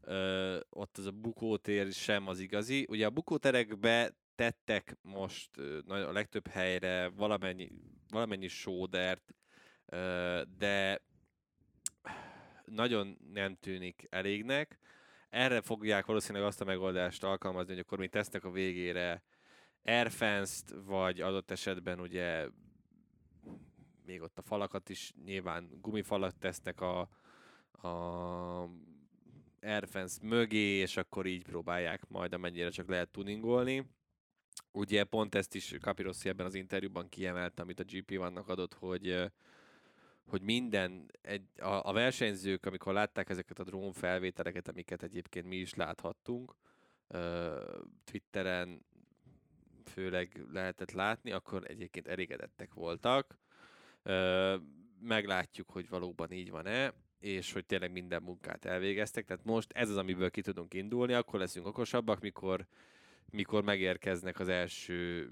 ö, ott az a bukótér sem az igazi. Ugye a bukóterekbe tettek most ö, a legtöbb helyre valamennyi, valamennyi sódert, de nagyon nem tűnik elégnek. Erre fogják valószínűleg azt a megoldást alkalmazni, hogy akkor még tesznek a végére airfence-t, vagy adott esetben ugye még ott a falakat is, nyilván gumifalat tesznek a, a airfence mögé, és akkor így próbálják majd amennyire csak lehet tuningolni. Ugye pont ezt is Capirossi ebben az interjúban kiemelte, amit a gé pé egynek adott, hogy hogy minden, egy, a, a versenyzők, amikor látták ezeket a drón felvételeket, amiket egyébként mi is láthattunk, euh, Twitteren főleg lehetett látni, akkor egyébként elégedettek voltak. Euh, meglátjuk, hogy valóban így van-e, és hogy tényleg minden munkát elvégeztek. Tehát most ez az, amiből ki tudunk indulni, akkor leszünk okosabbak, mikor, mikor megérkeznek az első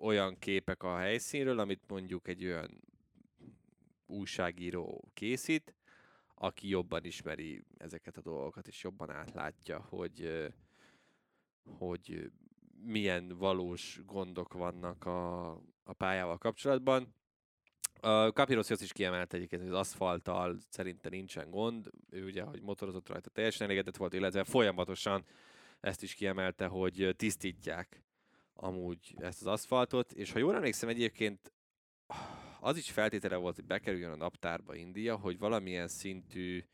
olyan képek a helyszínről, amit mondjuk egy olyan újságíró készít, aki jobban ismeri ezeket a dolgokat, és jobban átlátja, hogy, hogy milyen valós gondok vannak a, a pályával kapcsolatban. Capirossi azt is kiemelte egyébként, hogy az aszfalttal szerintem nincsen gond. Ő ugye, hogy motorozott rajta, teljesen elégedett volt, illetve folyamatosan ezt is kiemelte, hogy tisztítják amúgy ezt az aszfaltot, és ha jól emlékszem egyébként, az is feltétele volt, hogy bekerüljön a naptárba India, hogy valamilyen szintű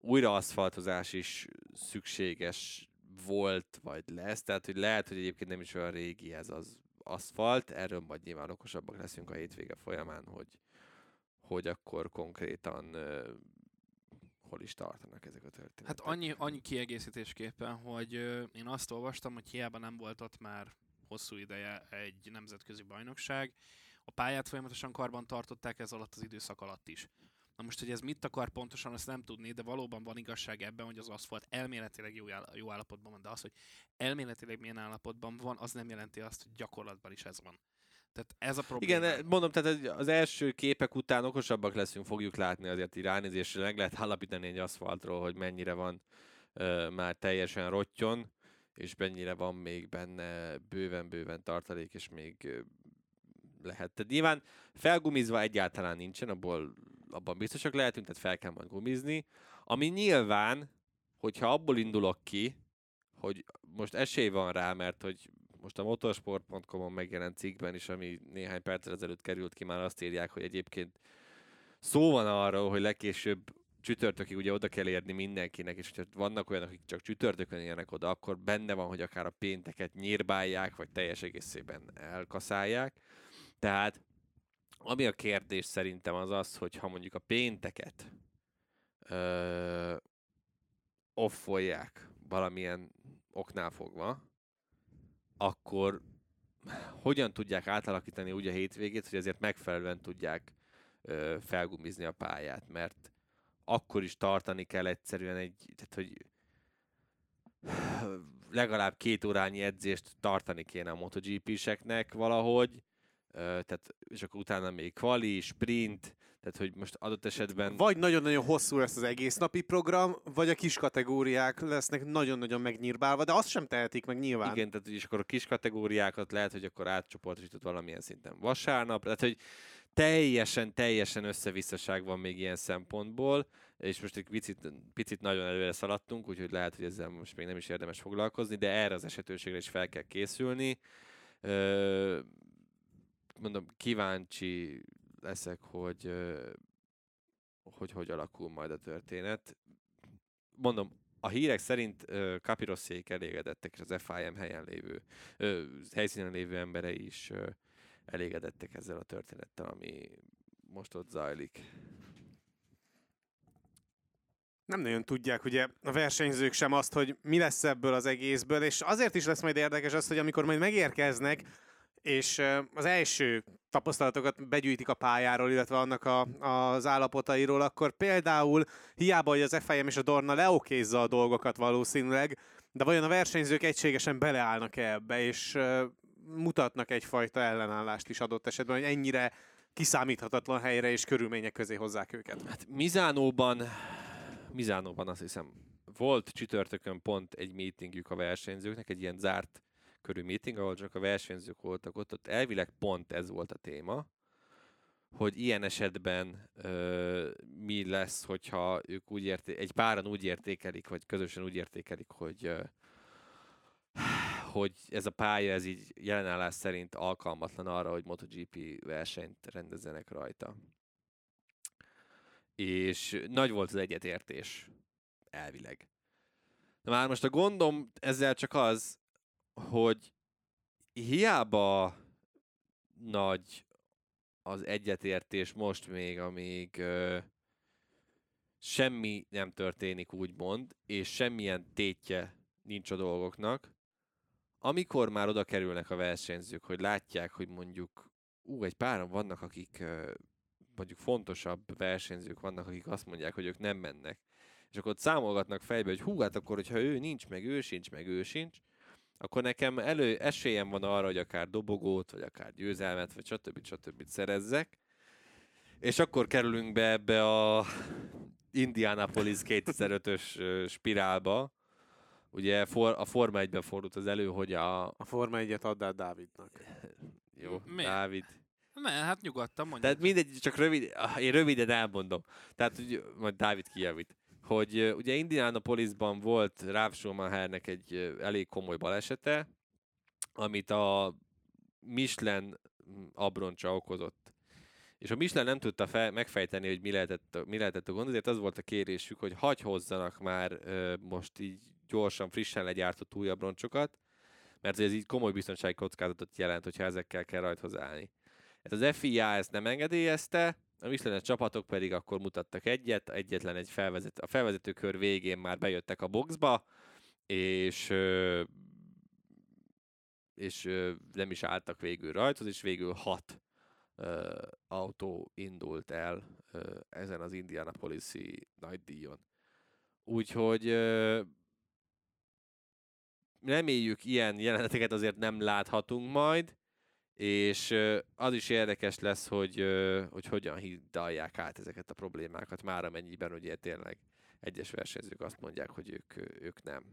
újraaszfaltozás is szükséges volt, vagy lesz. Tehát, hogy lehet, hogy egyébként nem is olyan régi ez az aszfalt. Erről majd nyilván okosabbak leszünk a hétvége folyamán, hogy, hogy akkor konkrétan uh, hol is tartanak ezek a történetek. Hát annyi, annyi kiegészítésképpen, hogy uh, én azt olvastam, hogy hiába nem volt ott már hosszú ideje egy nemzetközi bajnokság, a pályát folyamatosan karban tartották ez alatt az időszak alatt is. Na most, hogy ez mit akar pontosan, azt nem tudni, de valóban van igazság ebben, hogy az aszfalt elméletileg jó, áll- jó állapotban van, de az, hogy elméletileg milyen állapotban van, az nem jelenti azt, hogy gyakorlatban is ez van. Tehát ez a probléma. Igen, mondom, tehát az első képek után okosabbak leszünk, fogjuk látni azért, hogy ránézésre meg lehet állapítani egy aszfaltról, hogy mennyire van uh, már teljesen rottyon, és mennyire van még benne bőven-bőven tartalék, és még... Uh, lehet. Tehát nyilván felgumizva egyáltalán nincsen, abból, abban biztosak lehetünk, tehát fel kell majd gumizni. Ami nyilván, hogyha abból indulok ki, hogy most esély van rá, mert hogy most a motorsport pont com-on megjelent cikkben is, ami néhány perccel ezelőtt került ki, már azt írják, hogy egyébként szó van arról, hogy legkésőbb csütörtökig ugye oda kell érni mindenkinek, és hogyha vannak olyanok, akik csak csütörtökön érnek oda, akkor benne van, hogy akár a pénteket nyírbálják, vagy teljes egészében elkaszálják. Tehát ami a kérdés szerintem az az, hogy ha mondjuk a pénteket ö, offolják valamilyen oknál fogva, akkor hogyan tudják átalakítani úgy a hétvégét, hogy azért megfelelően tudják ö, felgumizni a pályát, mert akkor is tartani kell egyszerűen egy, tehát hogy legalább két órányi edzést tartani kéne a MotoGP-seknek valahogy, tehát, és akkor utána még quali, sprint, Tehát, hogy most adott esetben... Vagy nagyon-nagyon hosszú lesz az egész napi program, vagy a kis kategóriák lesznek nagyon-nagyon megnyírbálva, de azt sem tehetik meg nyilván. Igen, tehát úgyis akkor a kis kategóriákat lehet, hogy akkor átcsoportosított valamilyen szinten vasárnap, tehát hogy teljesen, teljesen összevisszaság van még ilyen szempontból, és most egy picit, picit nagyon előre szaladtunk, úgyhogy lehet, hogy ezzel most még nem is érdemes foglalkozni, de erre az esetőségre is fel kell készülni. Ö, mondom, kíváncsi leszek, hogy, hogy hogy alakul majd a történet. Mondom, a hírek szerint Capirossiék elégedettek, és az ef i em helyen lévő, helyszínen lévő emberei is elégedettek ezzel a történettel, ami most ott zajlik. Nem nagyon tudják ugye a versenyzők sem azt, hogy mi lesz ebből az egészből, és azért is lesz majd érdekes az, hogy amikor majd megérkeznek, és az első tapasztalatokat begyűjtik a pályáról, illetve annak a, az állapotairól, akkor például hiába, hogy az ef i em és a Dorna leokézza a dolgokat valószínűleg, de vajon a versenyzők egységesen beleállnak ebbe, és mutatnak egyfajta ellenállást is adott esetben, hogy ennyire kiszámíthatatlan helyre és körülmények közé hozzák őket. Hát Misánóban, Misánóban azt hiszem, volt csütörtökön pont egy meetingjük a versenyzőknek, egy ilyen zárt körül meeting, ahol csak a versenyzők voltak ott, ott elvileg pont ez volt a téma, hogy ilyen esetben ö, mi lesz, hogyha ők úgy érté- egy páran úgy értékelik, vagy közösen úgy értékelik, hogy, ö, hogy ez a pálya, ez így jelenállás szerint alkalmatlan arra, hogy MotoGP versenyt rendezzenek rajta. És nagy volt az egyetértés. Elvileg. De már most a gondom ezzel csak az, hogy hiába nagy az egyetértés most még, amíg ö, semmi nem történik, úgymond, és semmilyen tétje nincs a dolgoknak, amikor már oda kerülnek a versenyzők, hogy látják, hogy mondjuk ú, egy páran vannak, akik ö, mondjuk fontosabb versenyzők vannak, akik azt mondják, hogy ők nem mennek. És akkor ott számolgatnak fejbe, hogy hú, hát akkor, hogyha ő nincs, meg ő sincs, meg ő sincs, akkor nekem elő esélyem van arra, hogy akár dobogót, vagy akár győzelmet, vagy stb. Stb. Szerezzek. És akkor kerülünk be ebbe a Indianapolis kétezer-ötös spirálba. Ugye for, a Forma egyben fordult az elő, hogy a... A Forma egyet add át Dávidnak. Jó, mi? Dávid. Ne, hát nyugodtan mondjuk. Tehát mindegy, csak rövid, én röviden elmondom. Tehát ugye, majd Dávid kijavít. Hogy uh, ugye Indianapolisban volt Ralf Schumachernek egy uh, elég komoly balesete, amit a Michelin abroncsa okozott. És a Michelin nem tudta fel, megfejteni, hogy mi lehetett, mi lehetett a gond, ezért az volt a kérésük, hogy hagyj hozzanak már uh, most így gyorsan, frissen legyártott új abroncsokat, mert ez így komoly biztonsági kockázatot jelent, hogyha ezekkel kell rajthoz állni. Ez az ef i á ezt nem engedélyezte, a Michelin-es csapatok pedig akkor mutattak egyet, egyetlen egy felvezető, a felvezetőkör végén már bejöttek a boxba, és, és nem is álltak végül rajthoz, és végül hat uh, autó indult el uh, ezen az Indianapolis-i nagy díjon. Úgyhogy uh, reméljük, ilyen jeleneteket azért nem láthatunk majd, és az is érdekes lesz, hogy, hogy hogyan hidalják át ezeket a problémákat, már amennyiben ugye tényleg egyes versenyzők azt mondják, hogy ők, ők nem.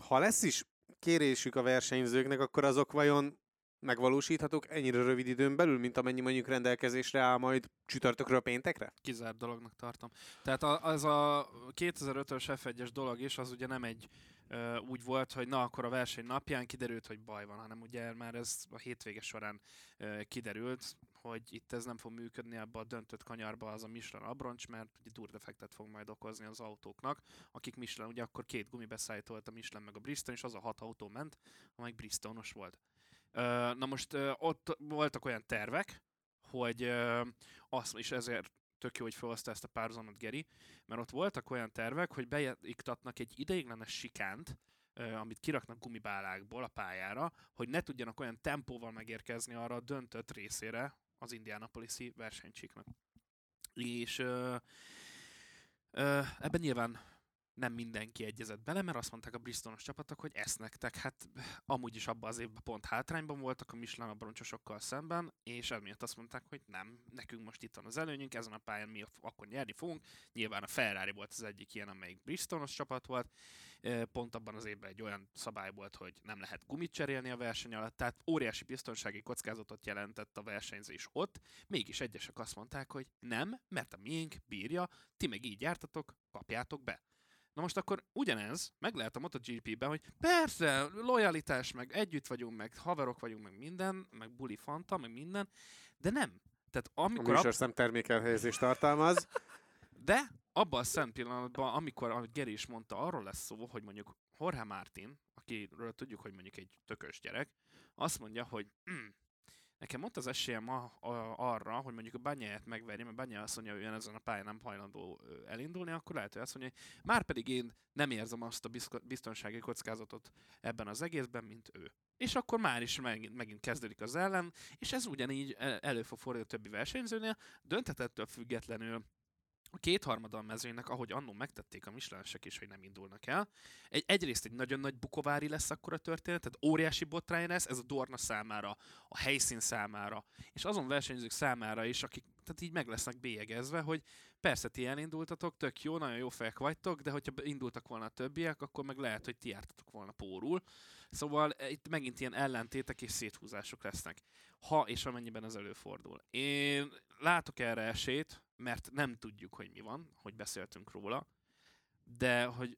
Ha lesz is kérésük a versenyzőknek, akkor azok vajon megvalósíthatók ennyire rövid időn belül, mint amennyi mondjuk rendelkezésre áll majd csütörtökről péntekre? Kizárt dolognak tartom. Tehát az a kétezer-ötös ef egyes dolog is, az ugye nem egy Uh, úgy volt, hogy na akkor a verseny napján kiderült, hogy baj van, hanem ugye már ez a hétvége során uh, kiderült, hogy itt ez nem fog működni abba a döntött kanyarba az a Michelin abroncs, mert ugye durdefektet fog majd okozni az autóknak, akik Michelin, ugye akkor két gumibeszállító volt a Michelin meg a Bridgestone, és az a hat autó ment, amely Bridgestone-os volt. Uh, na most uh, ott voltak olyan tervek, hogy uh, azt is ezért tök jó, hogy felhozta ezt a párhuzamot, Geri, mert ott voltak olyan tervek, hogy beiktatnak egy ideiglenes sikánt, amit kiraknak gumibálákból a pályára, hogy ne tudjanak olyan tempóval megérkezni arra a döntött részére az Indianapolis-i versenycsíknak. És ö, ö, ebben nyilván nem mindenki egyezett bele, mert azt mondták a Bristonos csapatok, hogy ezt nektek, hát amúgy is abban az évben pont hátrányban voltak a Michelin a broncsosokkal szemben, és emiatt azt mondták, hogy nem, nekünk most itt van az előnyünk, ezen a pályán mi akkor nyerni fogunk. Nyilván a Ferrari volt az egyik ilyen, amelyik Bristonos csapat volt, pont abban az évben egy olyan szabály volt, hogy nem lehet gumit cserélni a verseny alatt, tehát óriási biztonsági kockázatot jelentett a versenyzés ott, mégis egyesek azt mondták, hogy nem, mert a miénk bírja, ti meg így jártatok, kapjátok be. Na most akkor ugyanez, meg lehet a MotoGP-ben, hogy persze, lojalitás, meg együtt vagyunk, meg haverok vagyunk, meg minden, meg buli fanta, meg minden, de nem. Tehát amikor a műsorszám ab... termékelhelyezést tartalmaz. De abban a szent pillanatban, amikor, amit Geri is mondta, arról lesz szó, hogy mondjuk Jorge Martin, akiről tudjuk, hogy mondjuk egy tökös gyerek, azt mondja, hogy mm, nekem ott az esélyem a, a, arra, hogy mondjuk a Bagnaia-t megverjem, mert Bagnaia azt mondja, hogy olyan ezen a pályán nem hajlandó elindulni, akkor lehet, hogy azt mondja, hogy már pedig én nem érzem azt a biztonsági kockázatot ebben az egészben, mint ő. És akkor már is megint, megint kezdődik az ellen, és ez ugyanígy elő fog fordulni a többi versenyzőnél, döntetettől függetlenül a kétharmada a mezőnek, ahogy annól megtették a Michelin-sek is, hogy nem indulnak el. Egy, egyrészt egy nagyon nagy bukovári lesz akkor a történet, tehát óriási botrány lesz, ez a Dorna számára, a helyszín számára, és azon versenyzők számára is, akik tehát így meg lesznek bélyegezve, hogy persze ti elindultatok, tök jó, nagyon jó fejek vagytok, de hogyha indultak volna a többiek, akkor meg lehet, hogy ti jártatok volna pórul. Szóval itt megint ilyen ellentétek és széthúzások lesznek, ha és amennyiben ez előfordul. Én látok erre esélyt, mert nem tudjuk, hogy mi van, hogy beszéltünk róla, de hogy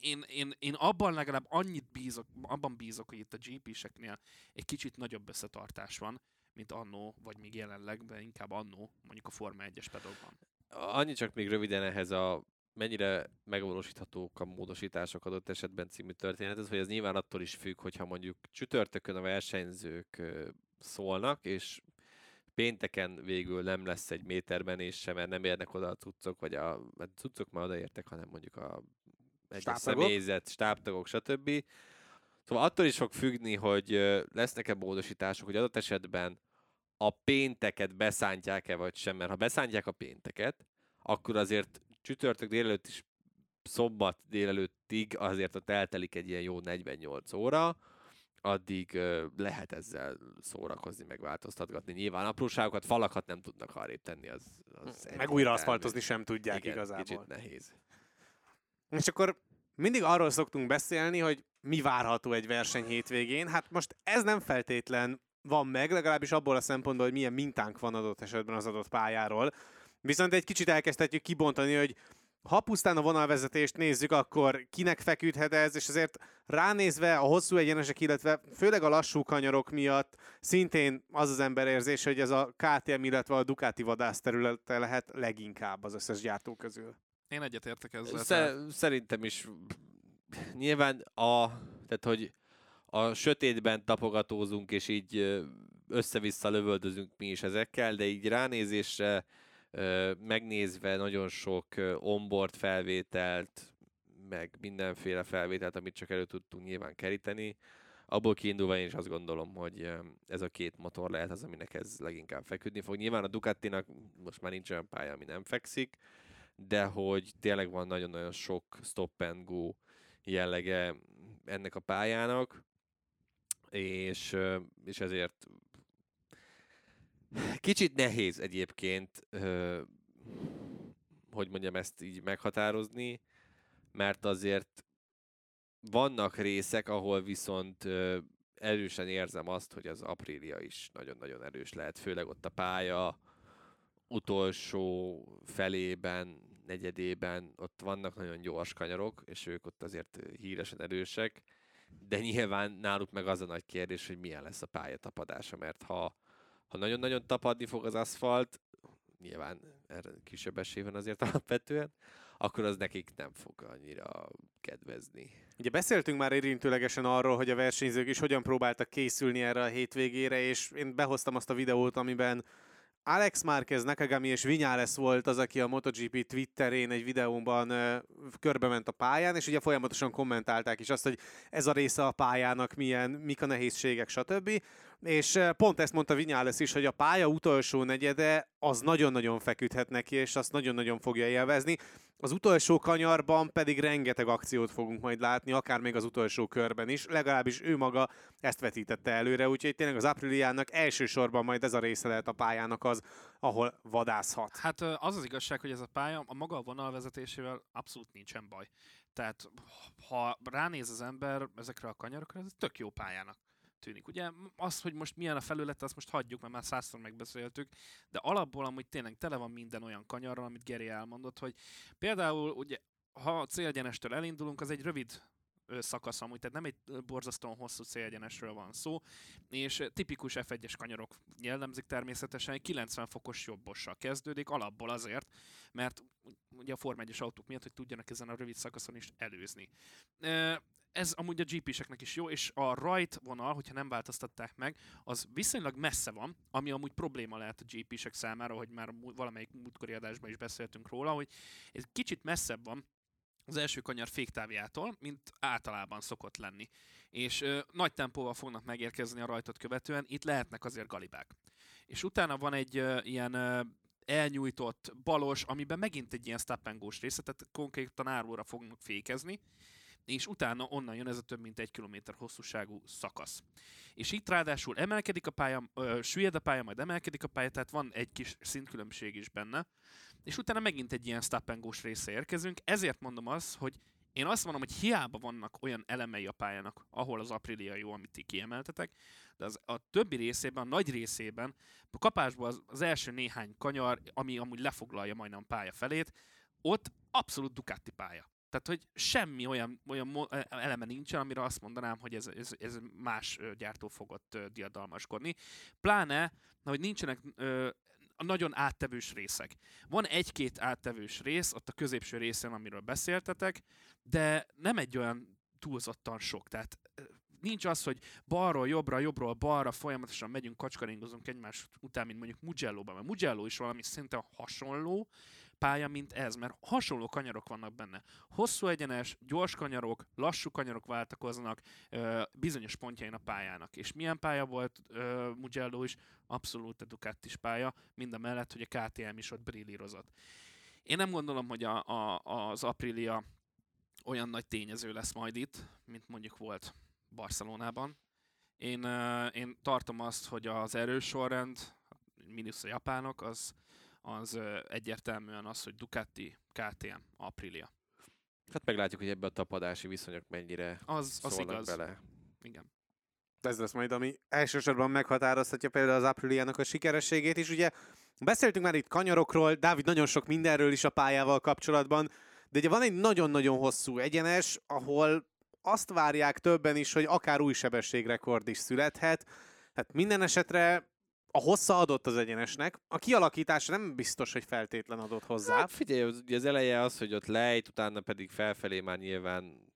én, én, én abban legalább annyit bízok, abban bízok, hogy itt a gé péseknél egy kicsit nagyobb összetartás van, mint annó, vagy még jelenleg, de inkább annó, mondjuk a Forma egyes pedagban. Annyi csak még röviden ehhez a mennyire megvalósíthatók a módosítások adott esetben című történethez, hogy ez nyilván attól is függ, hogyha mondjuk csütörtökön a versenyzők szólnak, és pénteken végül nem lesz egy métermenése, mert nem érnek oda a cuccok, vagy a, a cuccok már odaértek, hanem mondjuk a egyes személyzet, stábtagok, stb. Szóval attól is fog függni, hogy lesznek-e módosítások, hogy adott esetben a pénteket beszántják-e vagy sem, mert ha beszántják a pénteket, akkor azért csütörtök délelőtt is szombat délelőttig azért ott eltelik egy ilyen jó negyvennyolc óra, addig ö, lehet ezzel szórakozni, meg változtatgatni. Nyilván apróságokat, falakat nem tudnak arrébb tenni. Az, az meg újra aszfaltozni sem tudják, igen, igazából. Kicsit nehéz. És akkor mindig arról szoktunk beszélni, hogy mi várható egy verseny hétvégén. Hát most ez nem feltétlen van meg, legalábbis abból a szempontból, hogy milyen mintánk van adott esetben az adott pályáról. Viszont egy kicsit elkezdhetjük kibontani, hogy ha pusztán a vonalvezetést nézzük, akkor kinek feküdhet ez, és azért ránézve a hosszú egyenesek, illetve főleg a lassú kanyarok miatt szintén az az emberérzés, hogy ez a ká té em, illetve a Ducati vadász területe lehet leginkább az összes gyártó közül. Én egyetértek ezzel. Sze- szerintem is nyilván a, tehát, hogy a sötétben tapogatózunk, és így össze-vissza lövöldözünk mi is ezekkel, de így ránézésre megnézve nagyon sok onboard felvételt, meg mindenféle felvételt, amit csak elő tudtunk nyilván keríteni. Abból kiindulva én is azt gondolom, hogy ez a két motor lehet az, aminek ez leginkább feküdni fog. Nyilván a Ducatinak most már nincs olyan pálya, ami nem fekszik, de hogy tényleg van nagyon-nagyon sok stop and go jellege ennek a pályának, és, és ezért kicsit nehéz egyébként, hogy mondjam, ezt így meghatározni, mert azért vannak részek, ahol viszont erősen érzem azt, hogy az Aprilia is nagyon-nagyon erős lehet, főleg ott a pálya utolsó felében, negyedében, ott vannak nagyon gyors kanyarok, és ők ott azért híresen erősek, de nyilván náluk meg az a nagy kérdés, hogy milyen lesz a pályatapadása, mert ha Ha nagyon-nagyon tapadni fog az aszfalt, nyilván erre kisebb esély van azért alapvetően, akkor az nekik nem fog annyira kedvezni. Ugye beszéltünk már érintőlegesen arról, hogy a versenyzők is hogyan próbáltak készülni erre a hétvégére, és én behoztam azt a videót, amiben Alex Márquez, Nakagami és Viñales volt az, aki a MotoGP Twitterén egy videóban ö, körbement a pályán, és ugye folyamatosan kommentálták is azt, hogy ez a része a pályának milyen, mik a nehézségek, stb. és pont ezt mondta Viñales is, hogy a pálya utolsó negyede az nagyon-nagyon feküdhet neki, és azt nagyon-nagyon fogja élvezni. Az utolsó kanyarban pedig rengeteg akciót fogunk majd látni, akár még az utolsó körben is, legalábbis ő maga ezt vetítette előre, úgyhogy tényleg az Apriliának elsősorban majd ez a része lehet a pályának az, ahol vadászhat. Hát az az igazság, hogy ez a pálya a maga a vonalvezetésével abszolút nincsen baj. Tehát ha ránéz az ember ezekre a kanyarokra, ez tök jó pályának tűnik. Ugye az, hogy most milyen a felülete, azt most hagyjuk, mert már százszor megbeszéltük, de alapból amúgy tényleg tele van minden olyan kanyarral, amit Geri elmondott, hogy például ugye, ha a célegyenestől elindulunk, az egy rövid szakasz amúgy, tehát nem egy borzasztóan hosszú célegyenesről van szó, és tipikus ef egyes kanyarok jellemzik természetesen, egy kilencven fokos jobbossal kezdődik, alapból azért, mert ugye a Forma egyes autók miatt, hogy tudjanak ezen a rövid szakaszon is előzni. Ez amúgy a gé péseknek is jó, és a rajt vonal, hogyha nem változtatták meg, az viszonylag messze van, ami amúgy probléma lehet a gé pések számára, hogy már valamelyik múltkori adásban is beszéltünk róla, hogy ez kicsit messzebb van az első kanyar féktávjától, mint általában szokott lenni. És ö, nagy tempóval fognak megérkezni a rajtot követően, itt lehetnek azért galibák. És utána van egy ö, ilyen... Ö, elnyújtott balos, amiben megint egy ilyen stappengós része, tehát konkrétan árulóra fognak fékezni, és utána onnan jön ez a több mint egy kilométer hosszúságú szakasz. És itt ráadásul emelkedik a pálya, ö, süllyed a pálya, majd emelkedik a pálya, tehát van egy kis szintkülönbség is benne, és utána megint egy ilyen stappengós része érkezünk, ezért mondom azt, hogy én azt mondom, hogy hiába vannak olyan elemei a pályának, ahol az Aprilia jó, amit ti kiemeltetek, de az a többi részében, a nagy részében, a kapásban az, az első néhány kanyar, ami amúgy lefoglalja majdnem a pálya felét, ott abszolút Ducati pálya. Tehát, hogy semmi olyan, olyan eleme nincsen, amire azt mondanám, hogy ez, ez, ez más gyártó fogott diadalmaskodni. Pláne, hogy nincsenek... Ö, a nagyon áttevős részek. Van egy-két áttevős rész, ott a középső részen, amiről beszéltetek, de nem egy olyan túlzottan sok. Tehát nincs az, hogy balról jobbra, jobbról balra folyamatosan megyünk, kacskaringozunk egymás után, mint mondjuk Mugello-ban, mert Mugello is valami szinte hasonló pálya, mint ez, mert hasonló kanyarok vannak benne. Hosszú egyenes, gyors kanyarok, lassú kanyarok váltakoznak ö, bizonyos pontjain a pályának. És milyen pálya volt ö, Mugello is? Abszolút a Ducatis pálya, mind a mellett, hogy a ká té em is ott brillírozott. Én nem gondolom, hogy a, a, az Aprilia olyan nagy tényező lesz majd itt, mint mondjuk volt Barcelonában. Én, ö, én tartom azt, hogy az erős sorrend, mínusz a japánok, az az egyértelműen az, hogy Ducati, ká té em, Aprilia. Hát meglátjuk, hogy ebbe a tapadási viszonyok mennyire az, az szólnak igaz. Bele. Igen. Ez lesz majd, ami elsősorban meghatározhatja például az Apriliának a sikerességét is. Ugye beszéltünk már itt kanyarokról, Dávid nagyon sok mindenről is a pályával kapcsolatban, de ugye van egy nagyon-nagyon hosszú egyenes, ahol azt várják többen is, hogy akár új sebességrekord is születhet. Hát minden esetre a hossza adott az egyenesnek, a kialakítás nem biztos, hogy feltétlen adott hozzá. Hát figyelj, az, az eleje az, hogy ott lejt, utána pedig felfelé már nyilván...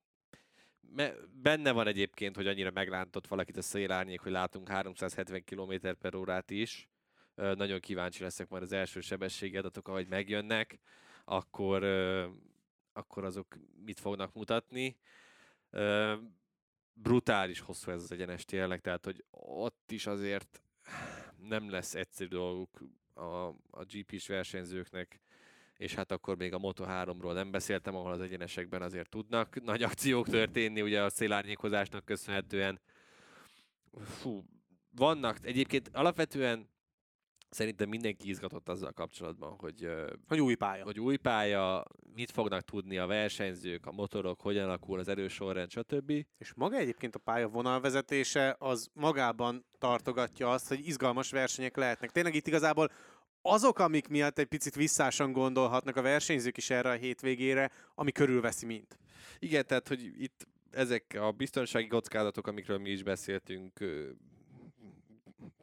Benne van egyébként, hogy annyira meglántott valakit a szélárnyék, hogy látunk háromszázhetven kilométer per órát is. Ö, nagyon kíváncsi leszek majd az első sebességi adatok, ahogy megjönnek, akkor, ö, akkor azok mit fognak mutatni. Ö, brutális hosszú ez az egyenes tényleg, tehát hogy ott is azért... nem lesz egyszerű dolguk a, a gé pés versenyzőknek, és hát akkor még a moto háromról nem beszéltem, ahol az egyenesekben azért tudnak nagy akciók történni, ugye a szélárnyékozásnak köszönhetően. Fú, vannak, egyébként alapvetően szerintem mindenki izgatott azzal kapcsolatban, hogy, hogy, új pálya. hogy új pálya, mit fognak tudni a versenyzők, a motorok, hogyan alakul az erős sorrend, stb. És maga egyébként a pálya vonalvezetése az magában tartogatja azt, hogy izgalmas versenyek lehetnek. Tényleg itt igazából azok, amik miatt egy picit visszásan gondolhatnak a versenyzők is erre a hétvégére, ami körülveszi mind. Igen, tehát hogy itt ezek a biztonsági kockázatok, amikről mi is beszéltünk,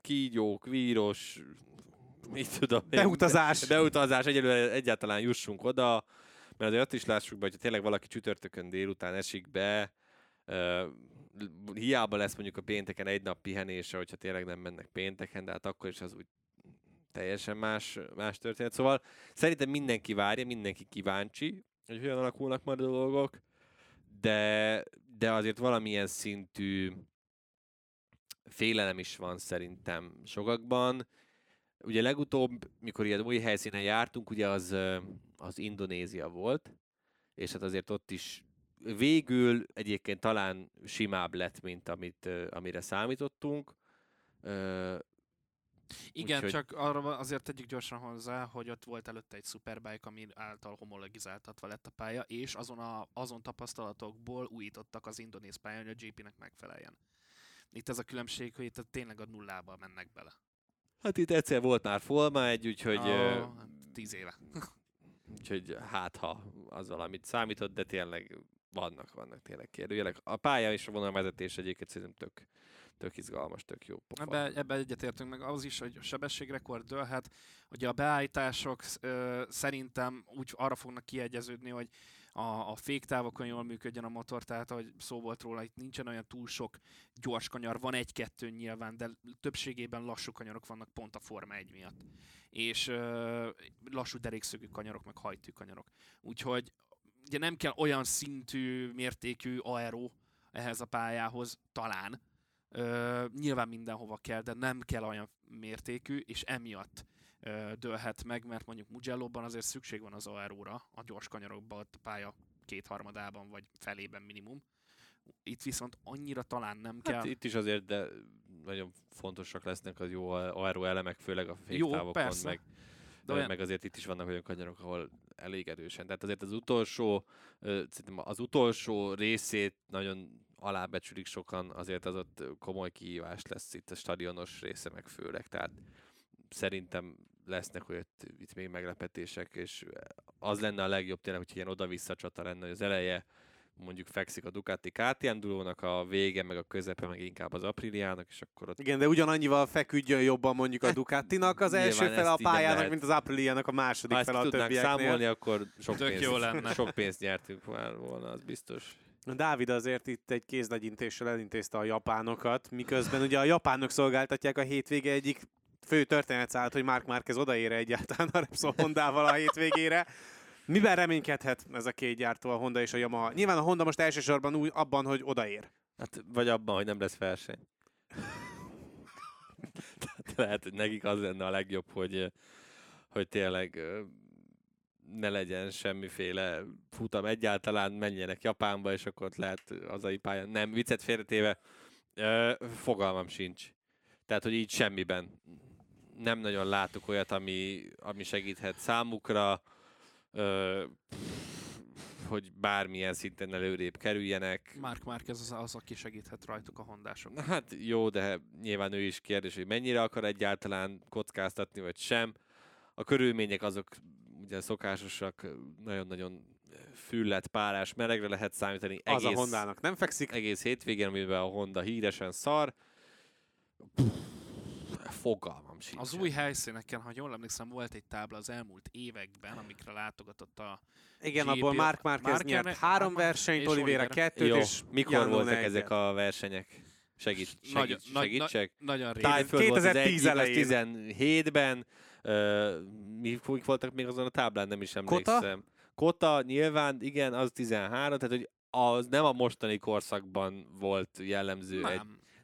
kígyók, víros, mit tudom, beutazás. Beutazás, egyelőre egyáltalán jussunk oda, mert azért azt is lássuk be, hogyha tényleg valaki csütörtökön délután esik be, uh, hiába lesz mondjuk a pénteken egy nap pihenése, hogyha tényleg nem mennek pénteken, de hát akkor is az úgy teljesen más, más történet. Szóval szerintem mindenki várja, mindenki kíváncsi, hogy hogyan alakulnak majd a dolgok, de, de azért valamilyen szintű félelem is van szerintem sokakban. Ugye legutóbb, mikor ilyen új helyszínen jártunk, ugye az, az Indonézia volt, és hát azért ott is végül egyébként talán simább lett, mint amit, amire számítottunk. Igen, úgy, csak hogy... arra azért tegyük gyorsan hozzá, hogy ott volt előtte egy szuperbike, ami által homologizáltatva lett a pálya, és azon, a, azon tapasztalatokból újítottak az indonéz pályán, hogy a gé pének megfeleljen. Itt ez a különbség, hogy itt tényleg a nullába mennek bele. Hát itt egyszer volt már Forma egy, úgyhogy... Oh, tíz éve. Úgyhogy hát ha az valamit számított, de tényleg vannak, vannak tényleg kérdőjelek. A pálya és a vonalvezetés egyébként szerintem tök, tök izgalmas, tök jó pofa. Ebben ebbe egyetértünk, meg az is, hogy a sebességrekord dőlhet. Ugye a beállítások ö, szerintem úgy arra fognak kiegyeződni, hogy a, a féktávokon jól működjön a motor, tehát ahogy szó volt róla, itt nincsen olyan túl sok gyors kanyar, van egy-kettő nyilván, de többségében lassú kanyarok vannak pont a Forma egy miatt. És ö, lassú derékszögű kanyarok, meg hajtű kanyarok. Úgyhogy ugye nem kell olyan szintű, mértékű aero ehhez a pályához, talán. Ö, nyilván mindenhova kell, de nem kell olyan mértékű, és emiatt dőlhet meg, mert mondjuk Mugellóban azért szükség van az aeróra, a gyors kanyarokban, a pálya kétharmadában, vagy felében minimum. Itt viszont annyira talán nem hát kell. Itt is azért, de nagyon fontosak lesznek az jó aeró elemek, főleg a féktávokon, meg, olyan... meg azért itt is vannak olyan kanyarok, ahol elég erősen. Tehát azért az utolsó, az utolsó részét nagyon alábecsülik sokan, azért az ott komoly kihívás lesz itt a stadionos része, meg főleg. Tehát szerintem lesznek, hogy itt, itt még meglepetések, és az lenne a legjobb tényleg, hogy ilyen oda-vissza csata lenne, hogy az eleje mondjuk fekszik a Ducati ká té em dulónak, a vége, meg a közepe, meg inkább az Apriliának, és akkor ott... Igen, de ugyanannyival feküdjön jobban mondjuk a Ducatinak az első fele a pályának, lehet... mint az Apriliának a második fele a többieknél. Ha ezt tudnánk számolni, akkor sok pénzt, sok pénzt nyertünk már volna, az biztos. Dávid azért itt egy kéznagyintéssel elintézte a japánokat, miközben ugye a japánok szolgáltatják a hétvége egyik fő történetszállat, hogy Marc Márquez odaére egyáltalán a Repsol Hondával a hétvégére. Miben reménykedhet ez a két gyártó, a Honda és a Yamaha? Nyilván a Honda most elsősorban úgy abban, hogy odaér. Hát, vagy abban, hogy nem lesz verseny. Lehet, hogy nekik az lenne a legjobb, hogy, hogy tényleg ne legyen semmiféle futam egyáltalán, menjenek Japánba, és akkor lehet hazai pályán. Nem, viccet félretéve, fogalmam sincs. Tehát, hogy így semmiben. Nem nagyon látok olyat, ami, ami segíthet számukra, ö, hogy bármilyen szinten előrébb kerüljenek. Marc Márquez az, az, aki segíthet rajtuk a hondások. Hát jó, de nyilván ő is kérdés, hogy mennyire akar egyáltalán kockáztatni, vagy sem. A körülmények azok ugye szokásosak, nagyon-nagyon füllet, párás, melegre lehet számítani. Egész, az a Hondának nem fekszik. Egész hétvégén, amiben a Honda híresen szar. Pff, fogalmam sincs. Az új helyszíneken, ha jól emlékszem, volt egy tábla az elmúlt években, amikre látogatott a... Igen, gé pé. Abból Marc Márquez nyert három versenyt, Oliveira kettőt, jó, és mikor Jánó voltak negyed. Ezek a versenyek? Segít, segít, Nagy, segítsek. Nagy, na, nagyon régen. kétezer-tíz elején. tizenhétben. Uh, mi voltak még azon a táblán? Nem is emlékszem. Kota? Kota, nyilván, igen, az tizenhárom, tehát hogy az nem a mostani korszakban volt jellemző. Nem.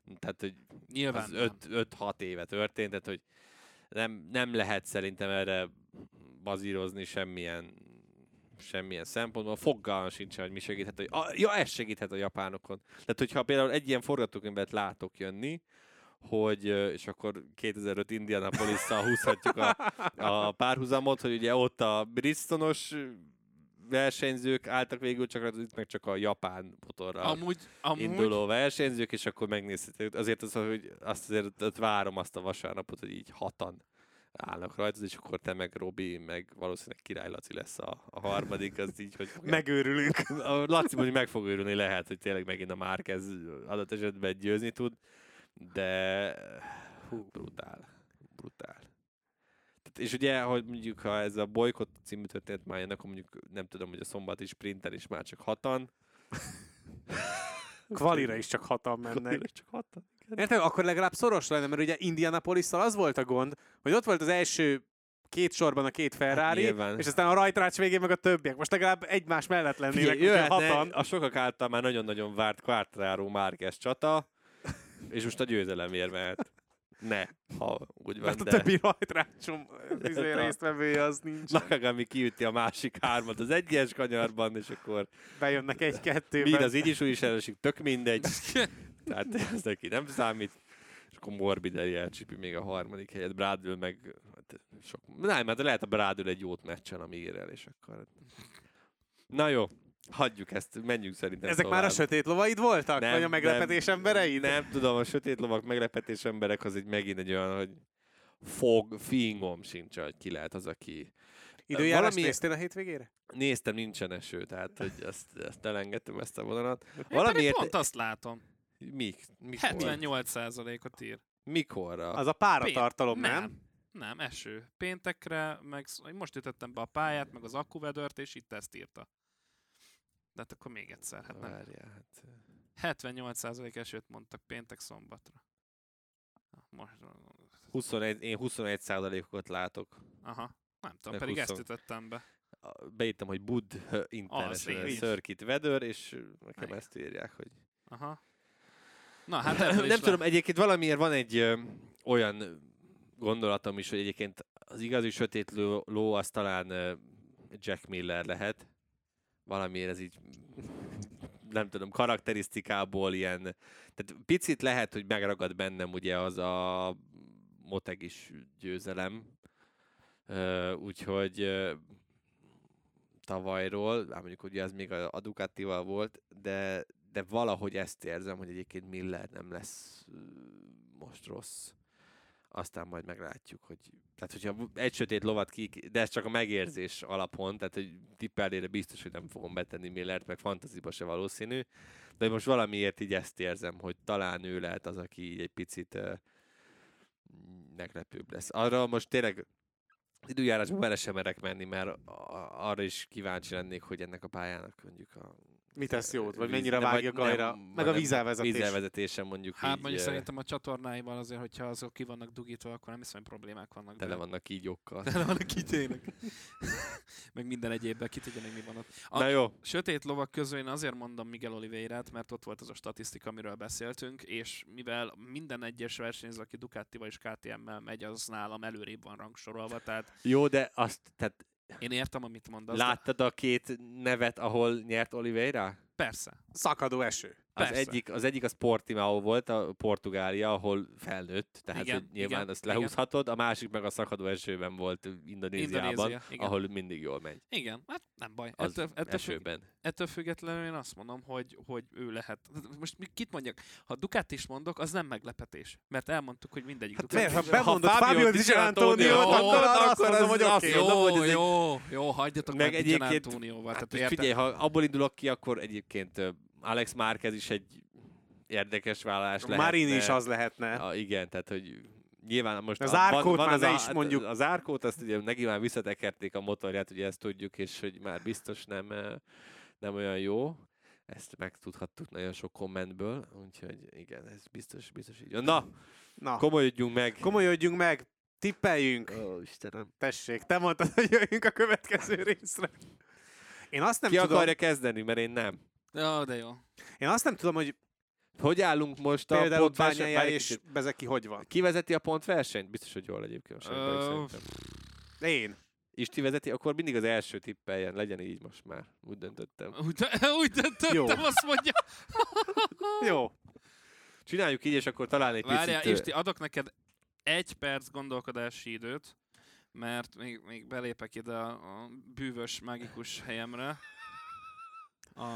Egy, tehát, hogy nyilván az öt-hat éve történt, tehát, hogy nem, nem lehet szerintem erre bazírozni semmilyen, semmilyen szempontból. Fogalmam sincsen, hogy mi segíthet, hogy a, ja, ez segíthet a japánokon. Tehát, hogyha például egy ilyen forgatókönyvet látok jönni, hogy, és akkor kétezer-öt Indianapolisszal húzhatjuk a, a párhuzamot, hogy ugye ott a Bristol-os versenyzők álltak végül, csak itt meg csak a japán motorral amúgy, amúgy. induló versenyzők, és akkor megnézhetek. Azért az, hogy azt azért várom azt a vasárnapot, hogy így hatan állnak rajta, és akkor te meg Robi, meg valószínűleg Király Laci lesz a, a harmadik, az így, hogy... Megőrülünk. A Laci mondjuk meg fog őrülni, lehet, hogy tényleg megint a Márquez adott esetben győzni tud, de hú, brutál. Brutál. És ugye, hogy mondjuk, ha ez a bolykott című történet már jön, akkor mondjuk nem tudom, hogy a szombati sprinten is már csak hatan. Kvalira is csak hatan mennek. Kvalira is csak hatan. Értem, akkor legalább szoros lenne, mert ugye Indianapolisszal az volt a gond, hogy ott volt az első két sorban a két Ferrari, hát és aztán a rajtrács végén meg a többiek. Most legalább egymás mellett lennének. Jöhetne hatan. A sokak által már nagyon-nagyon várt Quartararo Márquez csata. És most a győzelemért mehet. Ne, ha úgy van, de... Mert a többi rajtrácsom résztvevője az nincs. Nakagami kiüti a másik hármat az egyes kanyarban, és akkor... Bejönnek egy-kettőben. Mind az így is, úgy is elesik, tök mindegy. Tehát ez neki nem számít. És akkor Morbidelli elcsipi még a harmadik helyet. Brádül meg... Sok... Nem, mert lehet a Brádül egy jót meccsen, ami ír el, és akkor... Na jó. Hagyjuk ezt, menjünk szerintem. Ezek tovább. Már a sötét lovaid voltak? Nem, vagy a meglepetés nem, embereid? Nem tudom, a sötét lovak, meglepetés emberek az egy megint egy olyan, hogy fog, fingom sincs, hogy ki lehet az, aki... Időjárás valami... néztél a hétvégére? Néztem, nincsen eső, tehát hogy azt, azt elengedtem ezt a vonalat. Valamiért... Pont azt látom. Mik? Mikor? hetvennyolc százalékot ír. Mikorra? Az a páratartalom, Pén... nem? nem? Nem, eső. Péntekre, meg most ütöttem be a pályát, meg az akkuvedört, és itt ezt írta. De hát akkor még egyszer, hát nem. Várjál, hát... hetvennyolc százalék esőt mondtak péntek szombatra. Most... huszonegy, én huszonegy százalékot látok. Aha, nem tudom, meg pedig húsz... ezt ütöttem be. Beírtam, hogy Bud International Circuit Weather, és nekem igen. Ezt írják, hogy... Aha. Na, hát nem le... tudom, egyébként valamiért van egy ö, olyan gondolatom is, hogy egyébként az igazi sötét ló, ló az talán ö, Jack Miller lehet. Valamiért ez így, nem tudom, karakterisztikából ilyen, tehát picit lehet, hogy megragad bennem ugye az a motegis győzelem, úgyhogy tavalyról, mondjuk ugye ez még a Ducatival volt, de, de valahogy ezt érzem, hogy egyébként Miller nem lesz most rossz. Aztán majd meglátjuk, hogy... Tehát, hogyha egy sötét lovat ki... De ez csak a megérzés alapon, tehát, hogy tippelére biztos, hogy nem fogom betenni Millert, meg fantaziba se valószínű. De most valamiért így ezt érzem, hogy talán ő lehet az, aki így egy picit uh, meglepőbb lesz. Arra most tényleg időjárásban bele sem merek menni, mert arra is kíváncsi lennék, hogy ennek a pályának mondjuk a... Mit tesz jót? Vagy mennyire vágja gajra? Meg a vízelvezetés. Vízelvezetésen mondjuk hát, így. Hát mondjuk szerintem a csatornáival azért, hogyha azok ki vannak dugítva, akkor nem hiszem, hogy problémák vannak. Tele vannak kígyókkal. Tele vannak így tényleg. Meg minden egyébben, ki tudja még mi van ott. A Na jó. sötét lovak közül én azért mondom Miguel Oliveirát, mert ott volt az a statisztika, amiről beszéltünk, és mivel minden egyes versenyző, aki Ducatival és ká té emmel megy, az nálam előrébb van rangsorolva. Tehát... Jó, de azt... Tehát... Én értem, amit mondasz. Láttad a két nevet, ahol nyert Oliveira? Persze. Szakadó eső. Persze. Az egyik az, egyik az Portimao volt, a Portugália, ahol felnőtt, tehát igen, nyilván igen, azt lehúzhatod, igen. A másik meg a szakadó esőben volt Indonéziában, Indonézia, ahol mindig jól megy. Igen, hát nem baj. Az ettől, ettől esőben. Függ, ettől függetlenül én azt mondom, hogy, hogy ő lehet. Most kit mondjak? Ha Ducati is mondok, az nem meglepetés, mert elmondtuk, hogy mindegyik hát Ducati. Hát ha bemondod Fábio Di Gianantonio-t, akkor azt mondom, hogy oké. Jó, jó, jó, hagyjatok meg Di Gianantonioval. Figyelj, ha abból indulok ki, akkor egyébként Alex Márquez is egy érdekes vállalás lehetne. Marini is az lehetne. A, igen, tehát hogy nyilván most... Az Zarcót már az, ne is mondjuk. Az Zarcót, azt ugye neki már visszatekerték a motorját, ugye ezt tudjuk, és hogy már biztos nem, nem olyan jó. Ezt megtudhattuk nagyon sok kommentből, úgyhogy igen, ez biztos, biztos így. Na, Na. komolyodjunk meg! Komolyodjunk meg! Tippeljünk! Ó, Istenem! Tessék, te mondtad, hogy jöjjünk a következő részre. Én azt nem Ki tudom... akarja kezdeni, mert én nem. Ja, de jó. Én azt nem tudom, hogy hogy állunk most például a Bagnaia és Bezzecchi hogy van. Ki vezeti a pontversenyt? Biztos, hogy jól egyébként. Ö... Én. Isti vezeti, akkor mindig az első tippeljen, legyen így most már. Úgy döntöttem. Úgy, úgy döntöttem, jó. Azt mondja. Jó. Csináljuk így, és akkor talán egy Várjá, picit... Várjál, Isti, adok neked egy perc gondolkodási időt, mert még, még belépek ide a bűvös, mágikus helyemre. A,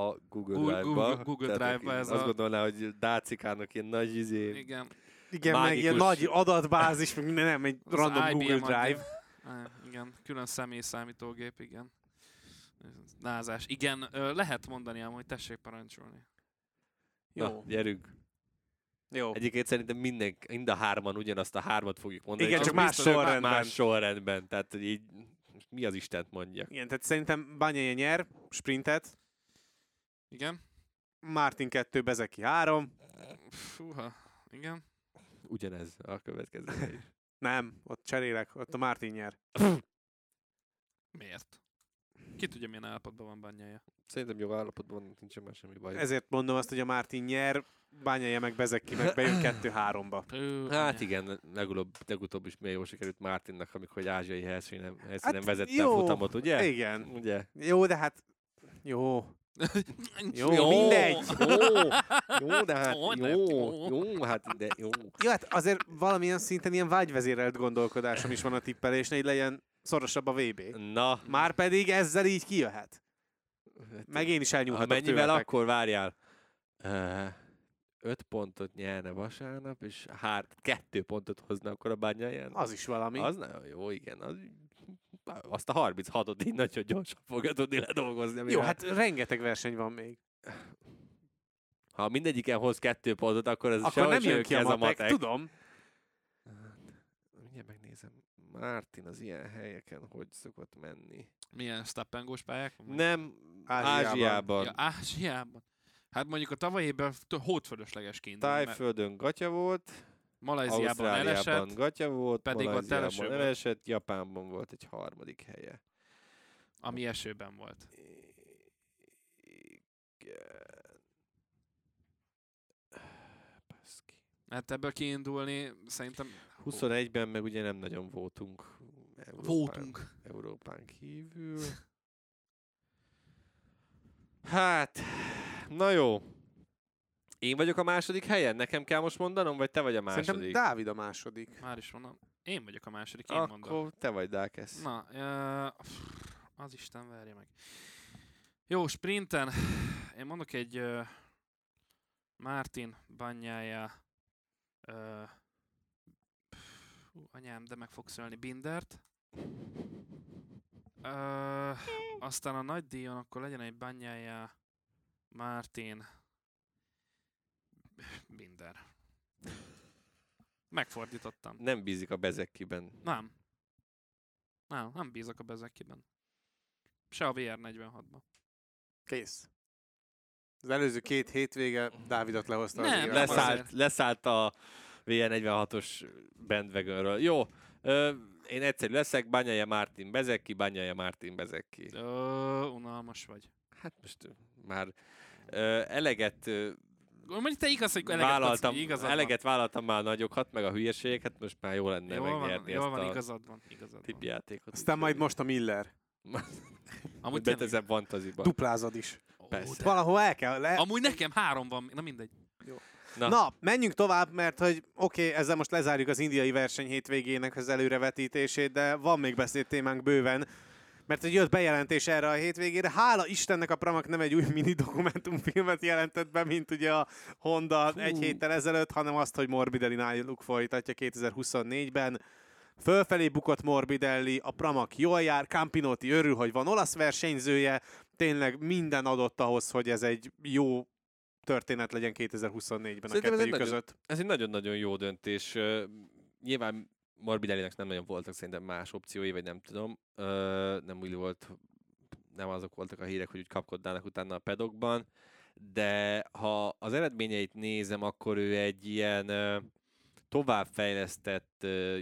a Google Drive-ba. Google Drive-ba ez azt gondolná, hogy Dácikának ilyen nagy izé... Igen. Igen, mágikus... meg ilyen nagy adatbázis, meg minden, nem, egy az random I B M Google Drive. Ad... Igen, külön személyi számítógép, igen. Názás. Igen, lehet mondani ám, hogy tessék parancsolni. Jó. Na, gyerünk. Jó. Egyébként szerintem minden, mind a hárman ugyanazt a hármat fogjuk mondani. Igen, csak más sorrendben. Más sorrendben, tehát így... Mi az Istent mondja? Igen, tehát szerintem Bagnaia nyer, sprintet. Igen. Martin kettő, Bezzecchi három. Fúha, igen. Ugyanez a következő. Nem, ott cserélek, ott a Martin nyer. Miért? Ki tudja, milyen állapotban van Bagnaia. Szerintem jó állapotban van, nincsen már semmi baj. Ezért mondom azt, hogy a Martin nyer, Bagnaia meg Bezzecchi meg bejön kettő-háromba. Hát igen, legutóbb, legutóbb is milyen jól sikerült Martinnak, amikor egy ázsiai helyszínen, helyszínen hát vezette a futamot, ugye? Igen. Ugye? Jó, de hát... Jó. Jó, jó, mindegy. Jó, jó, de hát jó, jó, jó, hát de jó. Jó, hát azért valamilyen szinten ilyen vágyvezérelt gondolkodásom is van a tippelésnél, így legyen szorosabb a vé bé. Na. Márpedig ezzel így kijöhet. Meg én is elnyúlhatok tőletek. Amennyivel akkor várjál. Uh, öt pontot nyerne vasárnap, és hát kettő pontot hozna akkor a Bagnaián. Az is valami. Az nagyon jó, igen. Az... Azt a harminchatot így nagyon gyorsan fogja tudni ledolgozni. Jó, hát rengeteg verseny van még. Ha mindegyiken hoz kettő pontot, akkor ez akkor nem jön ki a matek, matek. Tudom. Mindjárt megnézem. Martin az ilyen helyeken hogy szokott menni? Milyen stappengós pályák? Nem, Ázsiában. Ázsiában. Ja, Ázsiában. Hát mondjuk a tavalyi évben hódfölöslegesként. Tájföldön mert... gatya volt. Malajziában elesett, gatya volt, pedig Malajziában elesett, Japánban volt egy harmadik helye. Ami esőben volt. Igen. Baszki. Hát ebből kiindulni szerintem... huszonegyben meg ugye nem nagyon voltunk. Európán, voltunk. Európán kívül. Hát, na jó. Én vagyok a második helyen? Nekem kell most mondanom, vagy te vagy a második? Szerintem Dávid a második. Már is mondom. Én vagyok a második, én Akkor mondom. Akkor te vagy, Dákesz. Na, uh, az Isten verje meg. Jó, sprinten. Én mondok egy uh, Martin, Bagnaia, uh, anyám, de meg fogsz ölni, Bindert. Uh, aztán a nagy díjon akkor legyen egy Bagnaia, Martin, Binder. Megfordítottam. Nem bízik a Bezzecchiben. Nem. Nem, nem bízok a Bezzecchiben. Se a vé er negyvenhatban. Kész. Az előző két hétvége Dávidot lehozta. Nem, az leszállt, leszállt a vé er negyvenhatos bandwagonről. Jó, ö, én egyszerű leszek. Bagnaia Martin Bezzecchi, Bagnaia Martin Bezzecchi. Ö, unalmas vagy. Hát most már ö, eleget... Ö, Mondjuk te igaz, hogy eleget vállaltam, adsz, eleget vállaltam már a nagyokat, meg a hülyeségeket, most már jó lenne jól megnyerni van, ezt van, igazad van, igazad a tippjátékot. Aztán majd most a Miller. Amúgy betezem fantaziba. Duplázad is. Ó, persze. Valahol el kell. Le... Amúgy nekem három van, na mindegy. Jó. Na. na, menjünk tovább, mert hogy oké, okay, ezzel most lezárjuk az indiai verseny hétvégének az előrevetítését, de van még beszédtémánk bőven. Mert egy jött bejelentés erre a hétvégére. Hála Istennek a Pramac nem egy új mini dokumentumfilmet jelentett be, mint ugye a Honda Hú. egy héttel ezelőtt, hanem azt, hogy Morbidelli náluk folytatja kétezer-huszonnégyben. Fölfelé bukott Morbidelli, a Pramac jól jár, Campinotti örül, hogy van olasz versenyzője. Tényleg minden adott ahhoz, hogy ez egy jó történet legyen kétezer-huszonnégyben a kettőjük között. Ez egy nagyon-nagyon jó döntés. Nyilván Morbidellinek nem nagyon voltak szerintem más opciói, vagy nem tudom. Ö, nem úgy volt, nem azok voltak a hírek, hogy úgy kapkodnának utána a pedokban, de ha az eredményeit nézem, akkor ő egy ilyen ö, továbbfejlesztett ö,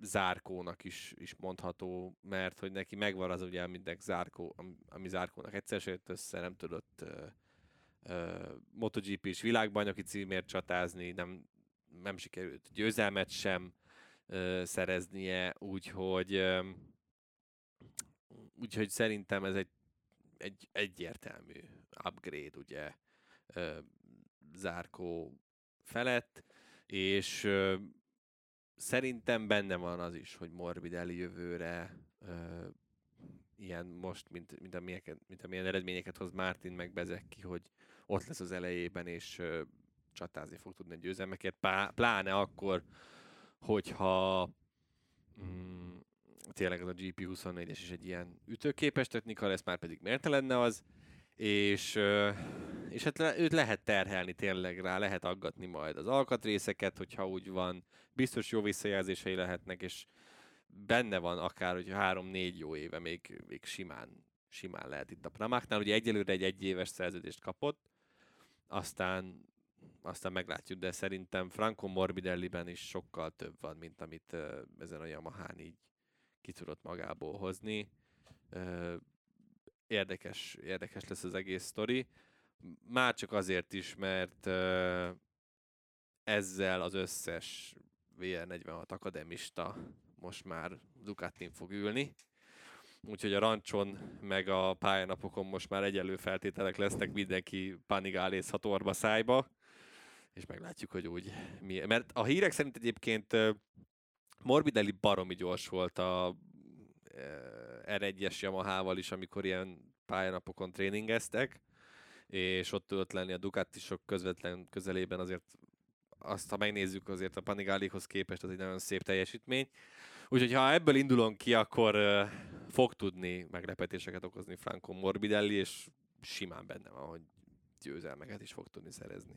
Zarcónak is, is mondható, mert hogy neki megvan az ugye, aminek Zarco, ami Zarcónak egyszer se jött össze, nem tudott ö, ö, MotoGP-s világbajnoki címért csatázni, nem, nem sikerült győzelmet sem szereznie, úgyhogy úgyhogy szerintem ez egy, egy egyértelmű upgrade ugye Zarco felett, és szerintem benne van az is, hogy Morbidelli jövőre ilyen most, mint, mint, amilyen, mint amilyen eredményeket hoz Martin meg Bezzecchi, hogy ott lesz az elejében, és csatázni fog tudni a győzelmeket, pláne akkor, hogyha mm, tényleg az a gé pé huszonnégyes is egy ilyen ütőképes technika lesz, már pedig miért lenne az, és, és hát őt lehet terhelni tényleg rá, lehet aggatni majd az alkatrészeket, hogyha úgy van, biztos jó visszajelzései lehetnek, és benne van akár, hogy három-négy jó éve még, még simán, simán lehet itt a Pramacnál, ugye egyelőre egy egyéves szerződést kapott, aztán Aztán meglátjuk, de szerintem Franco Morbidelliben is sokkal több van, mint amit uh, ezen a Yamahán így ki tudott magából hozni. Uh, érdekes, érdekes lesz az egész sztori. Már csak azért is, mert uh, ezzel az összes vé er negyvenhat akademista most már Ducatin fog ülni. Úgyhogy a rancson meg a pályanapokon most már egyenlő feltételek lesznek, mindenki panigálészhat orba szájba, és meglátjuk, hogy úgy mi. Mert a hírek szerint egyébként Morbidelli baromi gyors volt a er egyes Yamahával is, amikor ilyen pályanapokon tréningeztek, és ott tudott lenni a Ducatisok közvetlen közelében, azért azt, ha megnézzük, azért a Panigálihoz képest az egy nagyon szép teljesítmény. Úgyhogy ha ebből indulunk ki, akkor uh, fog tudni meglepetéseket okozni Franco Morbidelli, és simán benne van, hogy győzelmeket is fog tudni szerezni.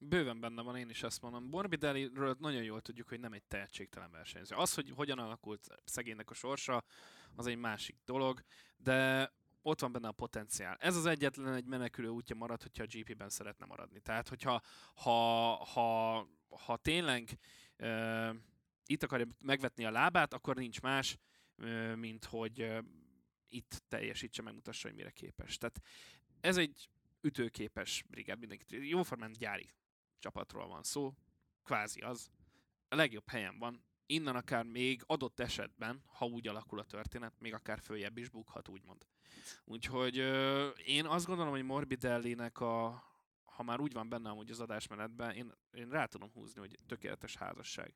Bőven benne van, én is azt mondom. Morbidelliről nagyon jól tudjuk, hogy nem egy tehetségtelen versenyző. Az, hogy hogyan alakult szegénynek a sorsa, az egy másik dolog, de ott van benne a potenciál. Ez az egyetlen egy menekülő útja marad, hogyha a gé pében szeretne maradni. Tehát, hogyha ha, ha, ha tényleg uh, itt akarja megvetni a lábát, akkor nincs más, uh, mint hogy uh, itt teljesítse, megmutassa, hogy mire képes. Tehát ez egy ütőképes brigád, mindenkit. Jóformán gyári csapatról van szó, kvázi az. A legjobb helyen van. Innen akár még adott esetben, ha úgy alakul a történet, még akár följebb is bukhat, úgymond. Úgyhogy euh, én azt gondolom, hogy Morbidellinek a, ha már úgy van benne amúgy az adásmenetben, én, én rá tudom húzni, hogy tökéletes házasság.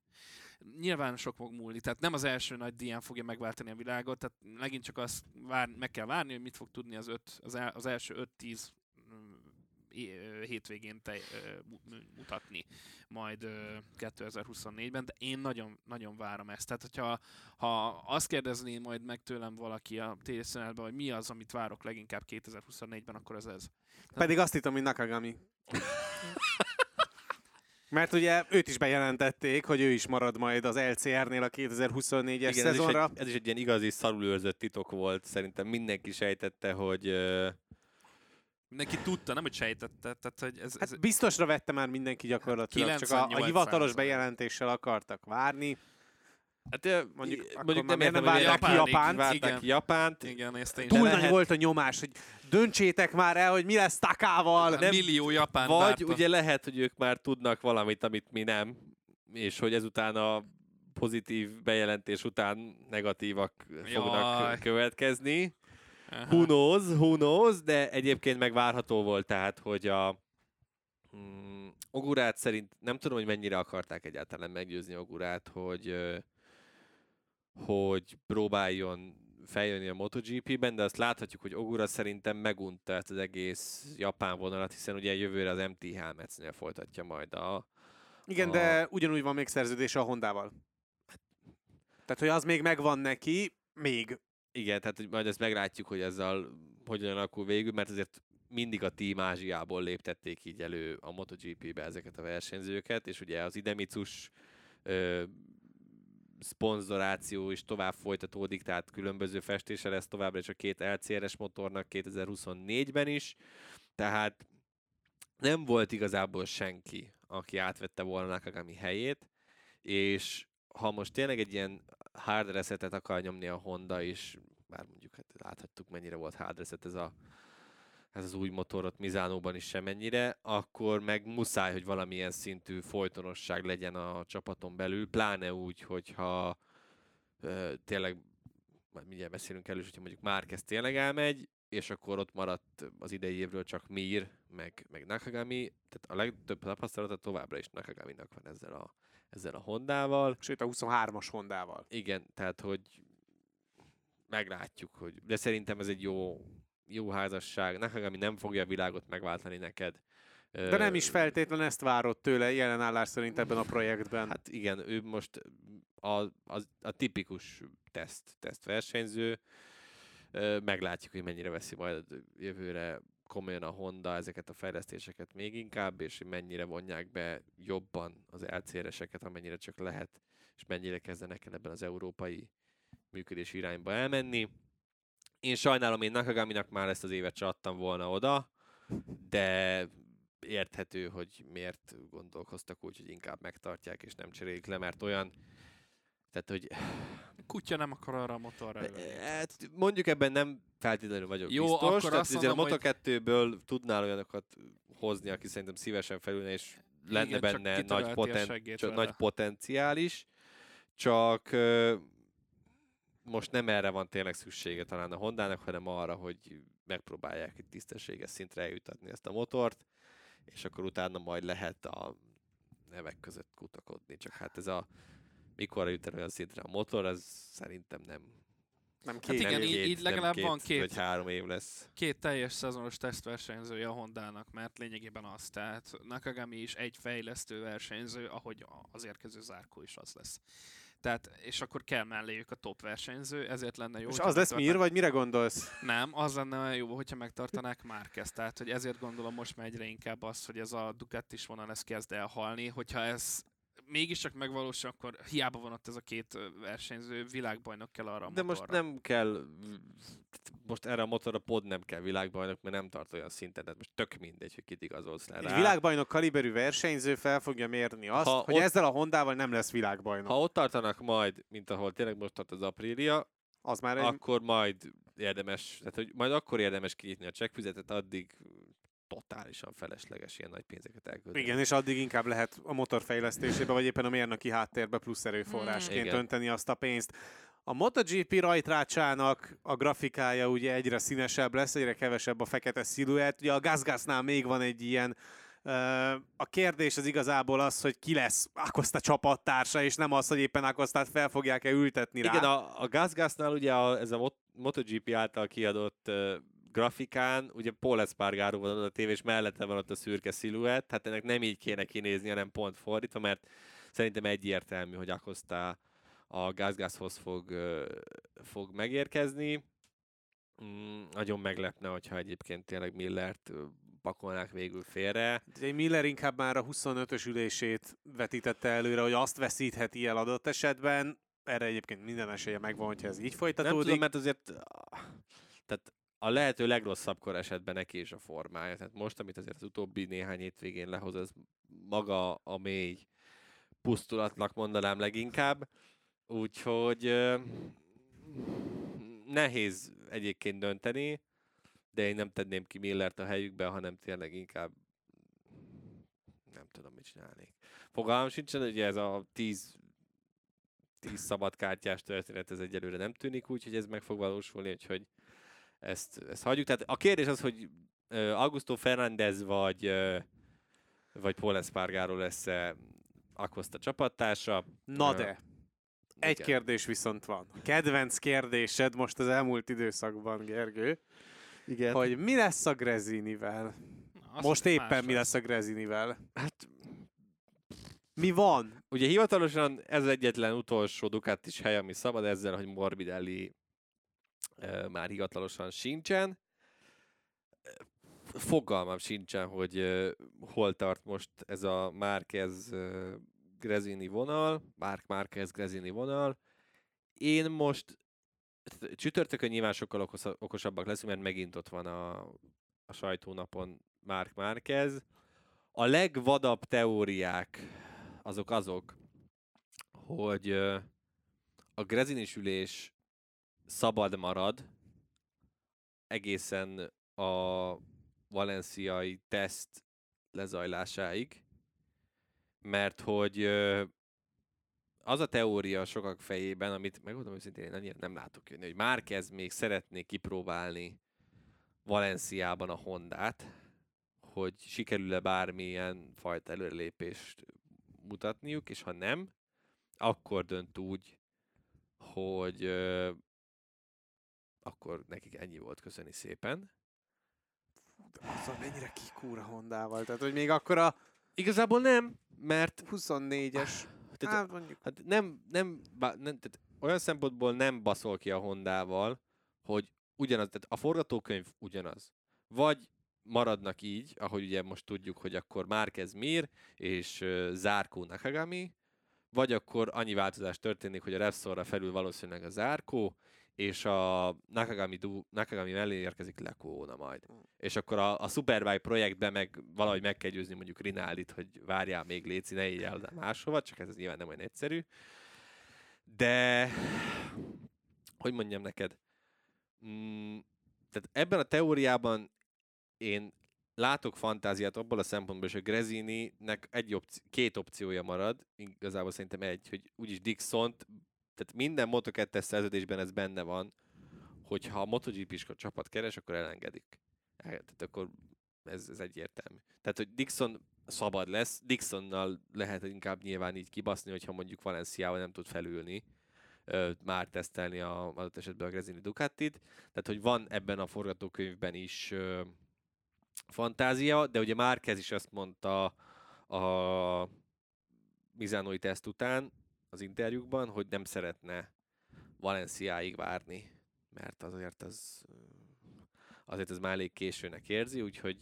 Nyilván sok fog múlni, tehát nem az első nagy díján fogja megváltani a világot, tehát megint csak azt vár, meg kell várni, hogy mit fog tudni az, öt, az, el, az első öt-tíz hétvégén te, mutatni majd kétezer-huszonnégyben, de én nagyon, nagyon várom ezt. Tehát, hogyha ha azt kérdezné majd meg tőlem valaki a té es en el-ben, hogy mi az, amit várok leginkább kétezer-huszonnégyben, akkor az ez. Pedig azt hittem, hogy Nakagami. Mert ugye őt is bejelentették, hogy ő is marad majd az el cé er-nél a kétezer-huszonnégyes igen, szezonra. Ez is, egy, ez is egy ilyen igazi szarulőrzött titok volt. Szerintem mindenki sejtette, hogy... Mindenki tudta, nem, hogy sejtette. Tehát, hogy ez, ez... Hát biztosra vette már mindenki gyakorlatilag, hát csak a, a hivatalos bejelentéssel akartak várni. Hát mondjuk, I, mondjuk nem értem, hogy Japánt, Japánt, várták ki Japánt. Igen, ezt én túl nagy volt a nyomás, hogy döntsétek már el, hogy mi lesz Takával. Nem, millió Japánt vagy várta. Ugye lehet, hogy ők már tudnak valamit, amit mi nem, és hogy ezután a pozitív bejelentés után negatívak fognak Jaj. következni. Aha. Who knows, who knows, de egyébként meg várható volt, tehát, hogy a mm, Ogurát szerint, nem tudom, hogy mennyire akarták egyáltalán meggyőzni Ogurát, hogy, hogy próbáljon feljönni a MotoGP-ben, de azt láthatjuk, hogy Ogura szerintem megunta ezt az egész japán vonalat, hiszen ugye jövőre az em té Helmetsnél folytatja majd a... Igen, a... de ugyanúgy van még szerződés a Hondával. Tehát, hogy az még megvan neki, még... Igen, tehát hogy majd ezt meglátjuk, hogy ezzel hogyan alakul végül, mert azért mindig a Team Ázsiából léptették így elő a MotoGP-be ezeket a versenyzőket, és ugye az Idemitsus ö, szponzoráció is tovább folytatódik, tehát különböző festése lesz továbbra is a két el cé er-es motornak kétezer-huszonnégyben is, tehát nem volt igazából senki, aki átvette volna Nakagami helyét, és ha most tényleg egy ilyen hard resetet akar nyomni a Honda is, bár mondjuk hát láthattuk, mennyire volt hard reset ez, a, ez az új motorot Misánóban is semennyire, akkor meg muszáj, hogy valamilyen szintű folytonosság legyen a csapaton belül, pláne úgy, hogyha ö, tényleg, majd mindjárt beszélünk elő, hogyha mondjuk Márquez tényleg elmegy, és akkor ott maradt az idei évről csak Mir, meg, meg Nakagami, tehát a legtöbb tapasztalata továbbra is Nakagaminak van ezzel a ezzel a Hondával. Sőt, a huszonhármas Hondával. Igen, tehát, hogy meglátjuk, hogy... De szerintem ez egy jó, jó házasság. Nakagami nem fogja a világot megváltani neked. De nem is feltétlen ezt várod tőle jelen állás szerint ebben a projektben. Hát igen, ő most a, a, a tipikus teszt, tesztversenyző. Meglátjuk, hogy mennyire veszi majd jövőre komolyan a Honda ezeket a fejlesztéseket még inkább, és mennyire vonják be jobban az el cé er-eseket, amennyire csak lehet, és mennyire kezdenek el ebben az európai működés irányba elmenni. Én sajnálom, én Nakagaminak már ezt az évet se adtam volna oda, de érthető, hogy miért gondolkoztak úgy, hogy inkább megtartják, és nem cserélik le, mert olyan, tehát, hogy... Kutya nem akar arra a motorra. Mondjuk ebben nem feltétlenül vagyok jó, biztos. Jó, akkor tehát azt mondom, a moto kettőből tudnál olyanokat hozni, aki szerintem szívesen felülne, és lenne igen, benne nagy, poten- csak nagy potenciális. Csak most nem erre van tényleg szüksége talán a Hondának, hanem arra, hogy megpróbálják itt tisztességes szintre eljutatni ezt a motort, és akkor utána majd lehet a nevek között kutakodni. Csak hát ez a mikor jut el olyan szintre a motor, ez szerintem nem... Nem két, hát igen, nem így, így legalább két, van két, vagy három év lesz. Két teljes szezonos tesztversenyzője a Hondának, mert lényegében az, tehát Nakagami is egy fejlesztő versenyző, ahogy az érkező Zarco is az lesz. Tehát, és akkor kell melléjük a top versenyző, ezért lenne jó... És az lesz Mir, vagy mire gondolsz? Nem, az lenne olyan jó, hogyha megtartanák Márquezt. Tehát, hogy ezért gondolom most már egyre inkább az, hogy ez a Ducatis vonal, ez kezd elhalni, hogyha ez... mégiscsak megvalósul, akkor hiába van ott ez a két versenyző, világbajnok kell arra a motorra. De most nem kell, most erre a motorra pod nem kell világbajnok, mert nem tart olyan szinten, tehát most tök mindegy, hogy kit igazolsz le rá. Egy világbajnok kaliberű versenyző fel fogja mérni azt, ha hogy ott, ezzel a Hondával nem lesz világbajnok. Ha ott tartanak majd, mint ahol tényleg most tart az Aprilia, az már akkor egy... majd érdemes, tehát hogy majd akkor érdemes kinyitni a csekkfüzetet, addig totálisan felesleges ilyen nagy pénzeket elkölteni. Igen, és addig inkább lehet a motorfejlesztésébe, vagy éppen a mérnöki háttérbe plusz erőforrásként igen. önteni azt a pénzt. A MotoGP rajtrácsának a grafikája ugye egyre színesebb lesz, egyre kevesebb a fekete sziluett. Ugye a GasGasnál még van egy ilyen... A kérdés az igazából az, hogy ki lesz Acosta csapattársa, és nem az, hogy éppen Acostát fel fogják-e ültetni rá. Igen, a, a GasGasnál ugye a, ez a MotoGP által kiadott... grafikán, ugye Pol Espargaró van a tévé, és mellette van ott a szürke sziluett, hát ennek nem így kéne kinézni, hanem pont fordítva, mert szerintem egyértelmű, hogy Acosta a GasGashoz fog, fog megérkezni. Mm, nagyon meglepne, hogyha egyébként tényleg Millert pakolnák végül félre. De Miller inkább már a huszonötös ülését vetítette előre, hogy azt veszítheti el adott esetben. Erre egyébként minden esélye megvan, hogyha ez így folytatódik. Nem tudom, mert azért... Tehát a lehető legrosszabbkor esetben neki is a formája. Tehát most, amit azért az utóbbi néhány hétvégén lehoz, ez maga a mély pusztulatnak mondanám leginkább. Úgyhogy euh, nehéz egyébként dönteni, de én nem tenném ki Millert a helyükbe, hanem tényleg inkább nem tudom, mit csinálnék. Fogalmam sincsen, ugye ez a tíz tíz szabadkártyás történet, ez egyelőre nem tűnik, úgyhogy ez meg fog valósulni, úgyhogy Ezt, ezt hagyjuk. Tehát a kérdés az, hogy uh, Augusto Fernández vagy, uh, vagy Pol Espargaró lesz Acosta csapattársa. Na de, uh, egy igen. kérdés viszont van. Kedvenc kérdésed most az elmúlt időszakban, Gergő, igen. hogy mi lesz a Grezinivel? Na, most éppen más mi lesz a Grezinivel? Hát, mi van? Ugye hivatalosan ez egyetlen utolsó Ducatis hely, ami szabad ezzel, hogy Morbidelli már hivatalosan sincsen. Fogalmam sincsen, hogy hol tart most ez a Márquez-Grezini vonal, Marc Márquez-Grezini vonal. Én most csütörtökön nyilván sokkal okosabbak leszünk, mert megint ott van a, a sajtónapon Marc Márquez. A legvadabb teóriák azok azok, hogy a Grezinis ülés szabad marad egészen a valenciai teszt lezajlásáig, mert hogy az a teória sokak fejében, amit megmondom őszintén, én annyira nem látok jönni, hogy Márquez még szeretné kipróbálni Valenciában a Hondát, hogy sikerül-e bármilyen fajta előrelépést mutatniuk, és ha nem, akkor dönt úgy, hogy akkor nekik ennyi volt, köszöni szépen. De azzal mennyire kikúra Hondával, tehát hogy még akkor a... Igazából nem, mert... huszonnégyes. Tehát, hát mondjuk... Hát nem, nem, nem tehát olyan szempontból nem baszol ki a Hondával, hogy ugyanaz, tehát a forgatókönyv ugyanaz. Vagy maradnak így, ahogy ugye most tudjuk, hogy akkor Márquez Mir és Zarco Nakagami, vagy akkor annyi változás történik, hogy a Repsolra felül valószínűleg a Zarco, és a Nakagami, du, Nakagami mellé érkezik Lecuona majd. Mm. És akkor a, a Superbike projektben meg valahogy meg kell győzni mondjuk Rinaldit, hogy várjál még léci, ne így el máshova, csak ez nyilván nem olyan egyszerű. De, hogy mondjam neked, mm, tehát ebben a teóriában én látok fantáziát abból a szempontból, és a Grezininek egy opci- két opciója marad, igazából szerintem egy, hogy úgyis Dixont, tehát minden moto kettes szerződésben ez benne van, hogyha a MotoGP-s csapat keres, akkor elengedik. Tehát akkor ez, ez egyértelmű. Tehát, hogy Dixon szabad lesz, Dixonnal lehet inkább nyilván így kibaszni, hogyha mondjuk Valenciával nem tud felülni, ö, már tesztelni a, adott esetben a Grezini Ducatit. Tehát, hogy van ebben a forgatókönyvben is ö, fantázia, de ugye Márquez is azt mondta a misánói teszt után az interjúkban, hogy nem szeretne Valenciáig várni, mert azért az azért ez már elég későnek érzi, úgyhogy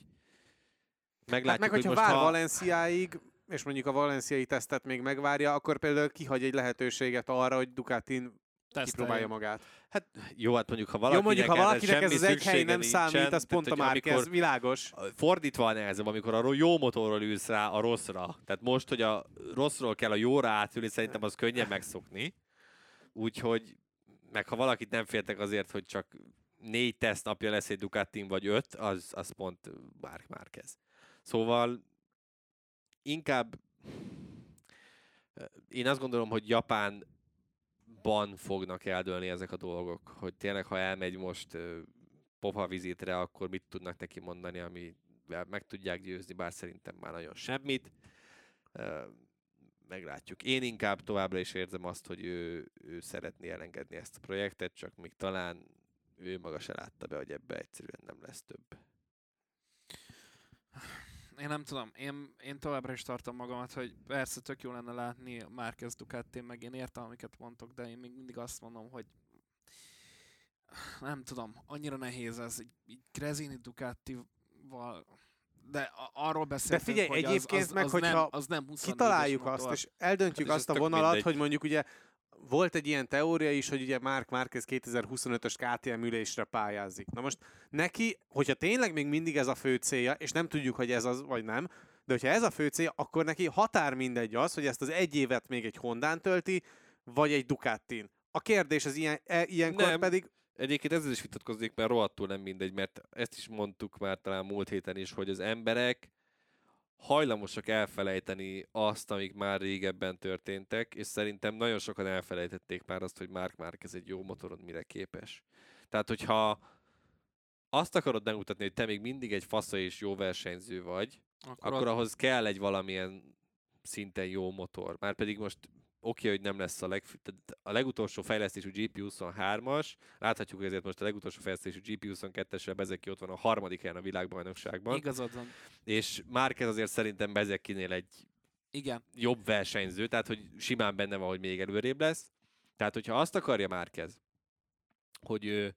meglátjuk, hát meg, hogy most vár ha... Valenciáig, és mondjuk a valenciai tesztet még megvárja, akkor például kihagy egy lehetőséget arra, hogy Ducatin kipróbálja magát. Hát jó, hát mondjuk, ha valakinek, jó, mondjuk, ha valakinek ez, ez az egy hely nem nincsen, számít, az pont a Márquez, világos. Fordítva van nehezebb, amikor a jó motorról ülsz rá a rosszra. Tehát most, hogy a rosszról kell a jóra átülni, szerintem az könnyen megszokni. Úgyhogy, meg ha valakit nem féltek azért, hogy csak négy teszt napja lesz egy Ducatin vagy öt, az, az pont már Márquez. Szóval inkább én azt gondolom, hogy Japán ban fognak eldőlni ezek a dolgok, hogy tényleg, ha elmegy most uh, popa vizitre, akkor mit tudnak neki mondani, ami meg tudják győzni, bár szerintem már nagyon semmit. Uh, meglátjuk. Én inkább továbbra is érzem azt, hogy ő, ő szeretné elengedni ezt a projektet, csak még talán ő maga se látta be, hogy ebbe egyszerűen nem lesz több. Én nem tudom, én, én továbbra is tartom magamat, hogy persze tök jó lenne látni Márquez Ducatint, meg én értem, amiket mondtok, de én még mindig azt mondom, hogy nem tudom, annyira nehéz ez, így, így Grezini Ducatival, de arról beszéltünk, de figyelj, hogy az, az, meg, az, hogy nem, az nem huszonnégyes kitaláljuk motor. Azt, és eldöntjük hát azt és a vonalat, mindegy. Hogy mondjuk ugye volt egy ilyen teória is, hogy ugye Marc Márquez kétezer-huszonötös ká té em ülésre pályázik. Na most neki, hogyha tényleg még mindig ez a fő célja, és nem tudjuk, hogy ez az, vagy nem, de hogyha ez a fő célja, akkor neki határ mindegy az, hogy ezt az egy évet még egy Hondán tölti, vagy egy Ducatin. A kérdés az ilyen, e, ilyenkor nem. pedig... Egyébként ezzel is vitatkoznék, mert rohadtul nem mindegy, mert ezt is mondtuk már talán múlt héten is, hogy az emberek hajlamosak elfelejteni azt, amik már régebben történtek, és szerintem nagyon sokan elfelejtették már azt, hogy Marc Márquez egy jó motoron mire képes. Tehát, hogyha azt akarod megmutatni, hogy te még mindig egy fasza és jó versenyző vagy, akkor, akkor ahhoz kell egy valamilyen szinten jó motor. Márpedig most oké, hogy nem lesz a, leg, a legutolsó fejlesztésű gé pé huszonhármas, láthatjuk, hogy ezért most a legutolsó fejlesztésű gé pé huszonkettessel Bezzecchi ott van a harmadik helyen a világbajnokságban. Igazad van. És Márquez azért szerintem Bezzecchinél egy igen. jobb versenyző, tehát hogy simán benne van, hogy még előrébb lesz. Tehát, hogyha azt akarja Márquez, hogy ő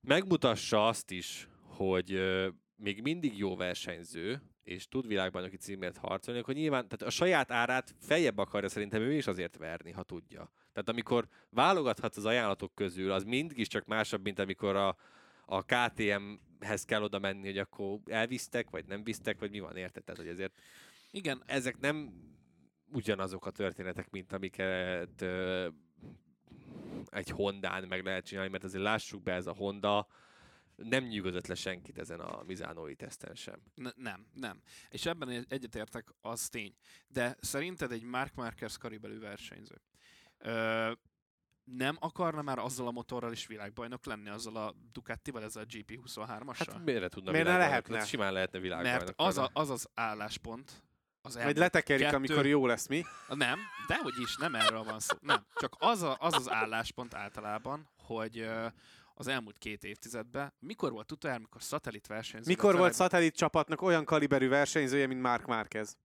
megmutassa azt is, hogy ő még mindig jó versenyző, és tud világbajnoki címért harcolni, akkor nyilván tehát a saját árát feljebb akarja szerintem ő is azért verni, ha tudja. Tehát amikor válogathatsz az ajánlatok közül, az mindig is csak másabb, mint amikor a, a ká té emhez kell oda menni, hogy akkor elvisztek, vagy nem visztek, vagy mi van, érted? Tehát, hogy ezért igen, ezek nem ugyanazok a történetek, mint amiket ö, egy Hondán meg lehet csinálni, mert azért lássuk be, ez a Honda nem nyugodott le senkit ezen a misánói teszten sem. N- nem, nem. És ebben egyetértek, az tény. De szerinted egy Marc Márquez karibelű versenyző Ö, nem akarna már azzal a motorral is világbajnok lenni, azzal a Ducatival, ezzel a gé pé huszonhármassal? Hát miért tudna miért világbajnok? Lehetne? Simán lehetne világbajnok. Mert az, a, az az álláspont, az majd letekerik, kettő... amikor jó lesz, mi? Nem, dehogy is, nem erről van szó. Nem. Csak az, a, az az álláspont általában, hogy az elmúlt két évtizedben. Mikor volt utoljára, mikor szatellit versenyző? Mikor volt szatellit csapatnak olyan kaliberű versenyzője, mint Marc Márquez?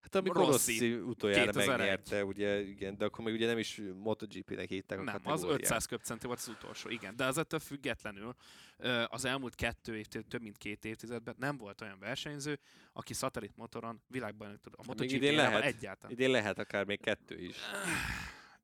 Hát amikor Rossi utoljára megnyerte, ugye, igen, de akkor még ugye nem is MotoGP-nek hitták a kategóriát. Nem, az ötszáz köbcenti volt az utolsó, igen. De az ettől függetlenül az elmúlt kettő évtized, több mint két évtizedben nem volt olyan versenyző, aki szatellit motoron világbajnok tud. A MotoGP-nában egyáltalán. Idén lehet akár még kettő is.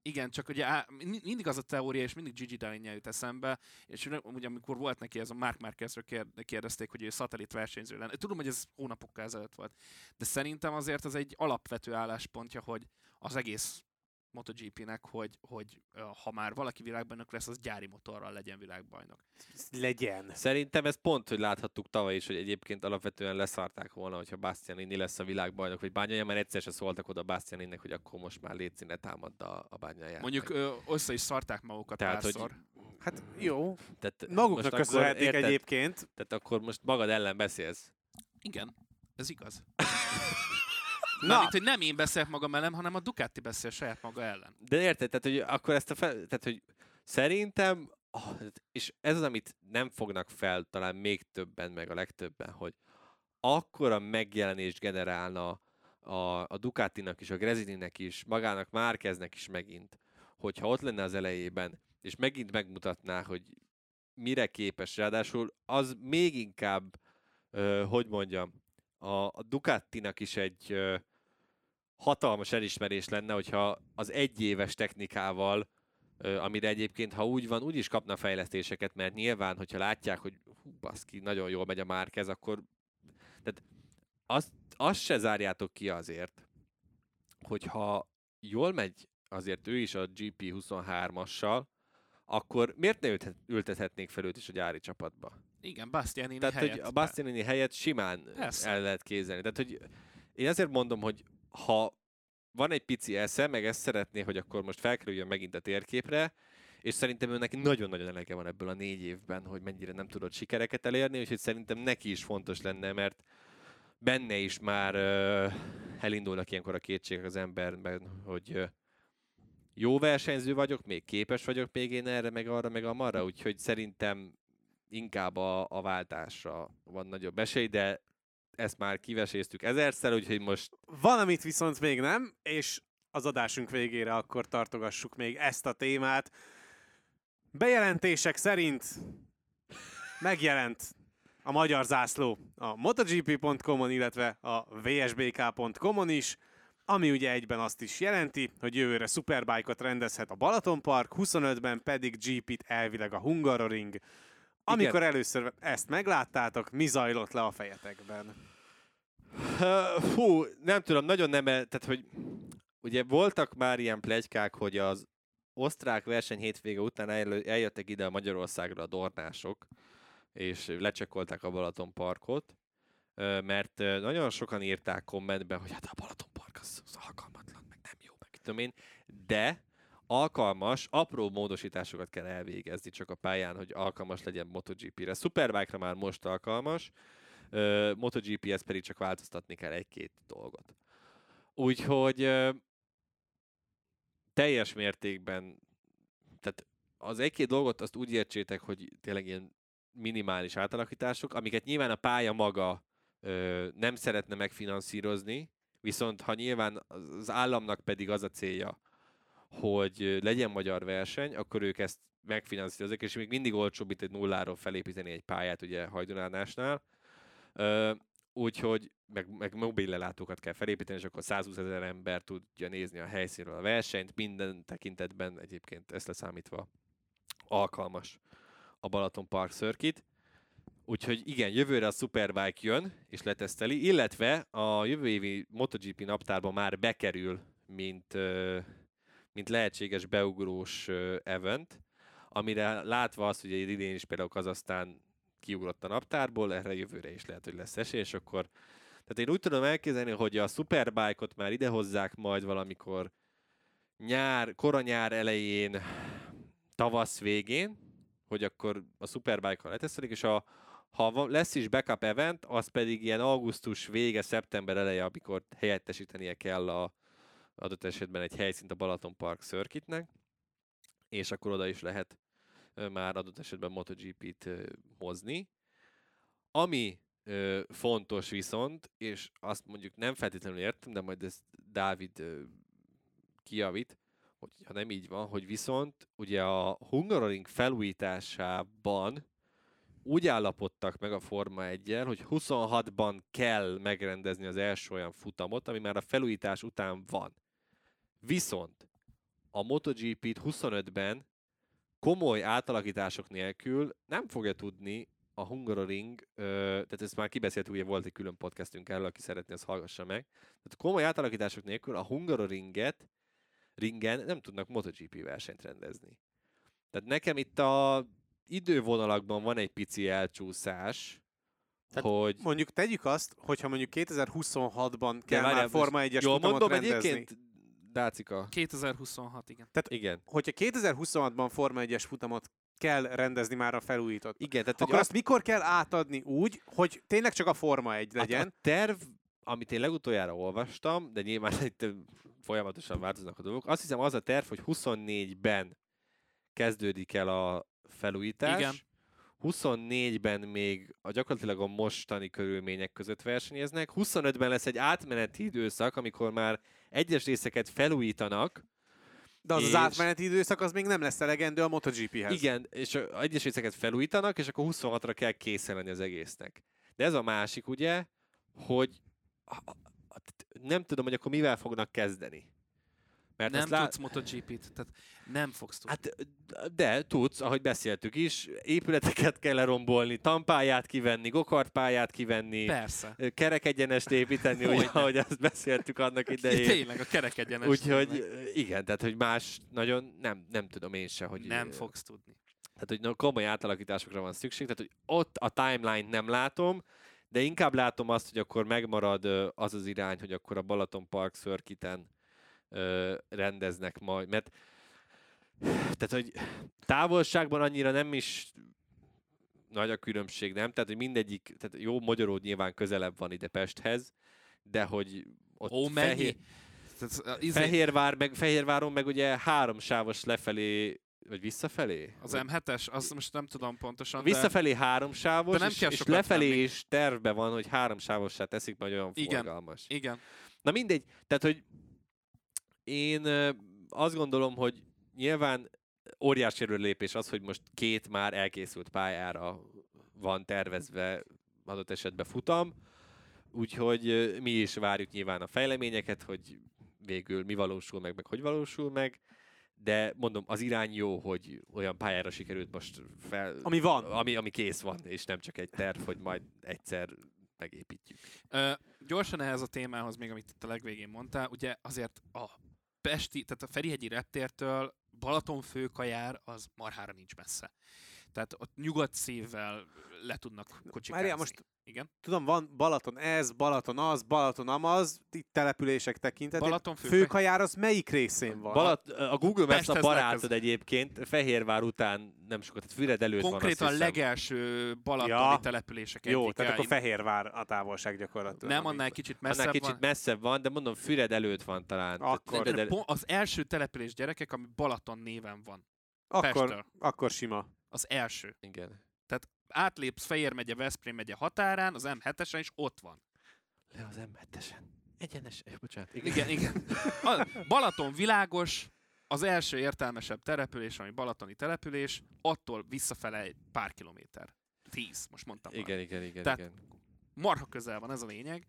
Igen, csak ugye á, mindig az a teória, és mindig Gigi Dall'Igna jut eszembe, és ugye amikor volt neki ez a Marc Márquezről kérdezték, hogy ő szatellit versenyző lenne. Tudom, hogy ez hónapokkal ezelőtt volt, de szerintem azért az egy alapvető álláspontja, hogy az egész MotoGP-nek, hogy, hogy ha már valaki világbajnok lesz, az gyári motorral legyen világbajnok. Legyen. Szerintem ez pont, hogy láthattuk tavaly is, hogy egyébként alapvetően leszarták volna, hogyha Bastianini lesz a világbajnok, vagy Bagnaia, mert egyszer se szóltak oda Bastianininek, hogy akkor most már létszín ne támadd a, a Bagnaia. Mondjuk ö, össze is szarták magukat. Tehát, párszor. Hogy... Hát jó. Tehát maguknak köszönhetik egyébként. Tehát akkor most magad ellen beszélsz. Igen, ez igaz. Na, mint, hogy nem én beszélek magam ellen, hanem a Ducati beszél saját maga ellen. De érted, tehát, hogy akkor ezt a fel, tehát, hogy szerintem, és ez az, amit nem fognak fel talán még többen, meg a legtöbben, hogy akkora megjelenést generálna a, a Ducatinak is, a Grezininek is, magának Márqueznek is megint, hogyha ott lenne az elejében, és megint megmutatná, hogy mire képes, ráadásul az még inkább, ö, hogy mondjam, a Ducatinak is egy ö, hatalmas elismerés lenne, hogyha az egyéves technikával, ö, amire egyébként, ha úgy van, úgy is kapna fejlesztéseket, mert nyilván, hogyha látják, hogy hú, baszki, nagyon jól megy a Márquez, akkor... Tehát azt, azt se zárjátok ki azért, hogyha jól megy azért ő is a gé pé huszonhárom-assal, akkor miért ne ültethetnék fel őt is a gyári csapatba? Igen, Bastianini helyett. Tehát, hogy a Bastianini helyett simán persze el lehet kézelni. Tehát, hogy én azért mondom, hogy ha van egy pici esze, meg ezt szeretné, hogy akkor most felkerüljön megint a térképre, és szerintem őnek nagyon-nagyon elege van ebből a négy évben, hogy mennyire nem tudott sikereket elérni, úgyhogy szerintem neki is fontos lenne, mert benne is már uh, elindulnak ilyenkor a kétségek az emberben, hogy uh, jó versenyző vagyok, még képes vagyok még én erre, meg arra, meg amarra, úgyhogy szerintem inkább a, a váltásra van nagyobb esély, de ezt már kiveséztük ezerszer, úgyhogy most... Van, amit viszont még nem, és az adásunk végére akkor tartogassuk még ezt a témát. Bejelentések szerint megjelent a magyar zászló a MotoGP pont com-on, illetve a vsbk pont com-on is, ami ugye egyben azt is jelenti, hogy jövőre Superbike-ot rendezhet a Balatonpark, huszonötben pedig gé pét elvileg a Hungaroring. Amikor igen, először ezt megláttátok, mi zajlott le a fejetekben? Hú, nem tudom, nagyon nem, tehát hogy ugye voltak már ilyen pletykák, hogy az osztrák verseny hétvége után eljöttek ide a Magyarországra a dornások, és lecsekolták a Balatonparkot, mert nagyon sokan írták kommentben, hogy hát a Balatonpark az, az alkalmatlan, meg nem jó, meg tudom én, de alkalmas, apró módosításokat kell elvégezni csak a pályán, hogy alkalmas legyen MotoGP-re. Superbike-ra már most alkalmas, uh, MotoGP-hez pedig csak változtatni kell egy-két dolgot. Úgyhogy uh, teljes mértékben, tehát az egy-két dolgot azt úgy értsétek, hogy tényleg ilyen minimális átalakítások, amiket nyilván a pálya maga uh, nem szeretne megfinanszírozni, viszont ha nyilván az államnak pedig az a célja, hogy legyen magyar verseny, akkor ők ezt megfinanszírozzák, és még mindig olcsóbb itt egy nulláról felépíteni egy pályát, ugye Hajdunánásnál. Úgyhogy meg, meg mobil lelátókat kell felépíteni, és akkor százhúszezer ember tudja nézni a helyszínről a versenyt, minden tekintetben egyébként ezt leszámítva alkalmas a Balaton Park Circuit. Úgyhogy igen, jövőre a Superbike jön, és leteszteli, illetve a jövő évi MotoGP naptárban már bekerül, mint... mint lehetséges beugrós event, amire látva azt, hogy egy idén is például Kazahsztán kiugrott a naptárból, erre jövőre is lehet, hogy lesz esély, és akkor... Tehát én úgy tudom elképzelni, hogy a Superbike-ot már idehozzák majd valamikor nyár, koranyár elején, tavasz végén, hogy akkor a Superbike-on leteszelik, és a, ha lesz is backup event, az pedig ilyen augusztus vége, szeptember eleje, amikor helyettesítenie kell a adott esetben egy helyszínt a Balaton Park Circuitnek, és akkor oda is lehet már adott esetben MotoGP-t hozni. Ami ö, fontos viszont, és azt mondjuk nem feltétlenül értem, de majd ezt Dávid ö, kijavít, hogy ha nem így van, hogy viszont ugye a Hungaroring felújításában úgy állapodtak meg a Forma egyel, hogy huszonhatban kell megrendezni az első olyan futamot, ami már a felújítás után van. Viszont a MotoGP-t huszonötben komoly átalakítások nélkül nem fogja tudni a Hungaroring, ö, tehát ezt már kibeszéltük, ugye volt egy külön podcastünk erről, aki szeretné, azt hallgassa meg. Tehát komoly átalakítások nélkül a Hungaroringet ringen nem tudnak MotoGP versenyt rendezni. Tehát nekem itt a idővonalakban van egy pici elcsúszás, tehát hogy... Mondjuk tegyük azt, hogyha mondjuk kétezer-huszonhatban kell már nem, Forma egyes futamot rendezni. Egyébként, Dácika. kétezer-huszonhat, igen. Tehát, igen. Hogyha kétezer-huszonhatban Forma egyes futamot kell rendezni már a felújított. Igen, tehát akkor azt, azt mikor kell átadni úgy, hogy tényleg csak a Forma egy legyen? Hát a terv, amit én legutoljára olvastam, de nyilván itt folyamatosan változnak a dolgok, azt hiszem az a terv, hogy huszonnégyben kezdődik el a felújítás. Igen. huszonnégyben még a gyakorlatilag a mostani körülmények között versenyeznek. huszonötben lesz egy átmeneti időszak, amikor már egyes részeket felújítanak. De az, és... az átmeneti időszak az még nem lesz elegendő a MotoGP-hez. Igen, és egyes részeket felújítanak, és akkor huszonhatra kell készen lenni az egésznek. De ez a másik, ugye, hogy nem tudom, hogy akkor mivel fognak kezdeni. Mert nem lá... tudsz MotoGP-t, tehát nem fogsz tudni. Hát, de tudsz, ahogy beszéltük is, épületeket kell lerombolni, tampáját kivenni, gokartpályát kivenni, persze. Kerekegyenest építeni, úgy, ahogy azt beszéltük annak idején. Tényleg, a kerekegyenest. Úgyhogy igen, tehát hogy más nagyon, nem, nem tudom én se, hogy... Nem fogsz tudni. Tehát, hogy no, komoly átalakításokra van szükség, tehát, hogy ott a timeline-t nem látom, de inkább látom azt, hogy akkor megmarad az az irány, hogy akkor a Balaton Park Circuiten rendeznek majd, mert tehát, hogy távolságban annyira nem is nagy a különbség, nem? Tehát, hogy mindegyik, tehát jó, Magyaród nyilván közelebb van ide Pesthez, de hogy ott Ó, fehér, tehát, izé... Fehérvár, meg, Fehérváron meg ugye háromsávos lefelé, vagy visszafelé? Az em hetes, azt most nem tudom pontosan. Visszafelé de... háromsávos, de és, és lefelé menni. Is tervben van, hogy háromsávossá teszik, majd olyan igen, forgalmas. Igen. Na mindegy, tehát, hogy én azt gondolom, hogy nyilván óriási előrelépés az, hogy most két már elkészült pályára van tervezve adott esetben futam, úgyhogy mi is várjuk nyilván a fejleményeket, hogy végül mi valósul meg, meg hogy valósul meg, de mondom, az irány jó, hogy olyan pályára sikerült most fel... Ami van. Ami, ami kész van, és nem csak egy terv, hogy majd egyszer... megépítjük. Ö, gyorsan ehhez a témához még, amit itt a legvégén mondtál, ugye azért a Pesti, tehát a Ferihegyi reptértől Balatonfőkajár az marhára nincs messze. Tehát ott nyugat szívvel le tudnak kocsikázni. Mária, most igen? Tudom, van Balaton ez, Balaton az, Balaton amaz, itt települések tekintetében. Balatonfőkajár Főkajár az melyik részén van? Balat, a Google Maps a barátod egyébként, Fehérvár után nem sokat, tehát Füred előtt konkrétan van, konkrétan a legelső balatoni ja. települések egyik. Jó, tehát akkor Fehérvár a távolság gyakorlatilag. Nem, annál kicsit messzebb annál van. Kicsit messzebb van, de mondom, Füred előtt van talán. Akkor. Tehát, el... Az első település gyerekek, ami Balaton néven van. Akkor, akkor sima. Az első. Igen. Tehát átlépsz Fejér megye, Veszprém megye határán, az em hetesen is ott van. Le az em hetesen. Egyenes, eh, bocsánat. Igen, igen. igen. Balaton világos, az első értelmesebb település, ami balatoni település, attól visszafele egy pár kilométer. Tíz, most mondtam. Igen, már. igen, igen. Tehát igen. marha közel van, ez a lényeg.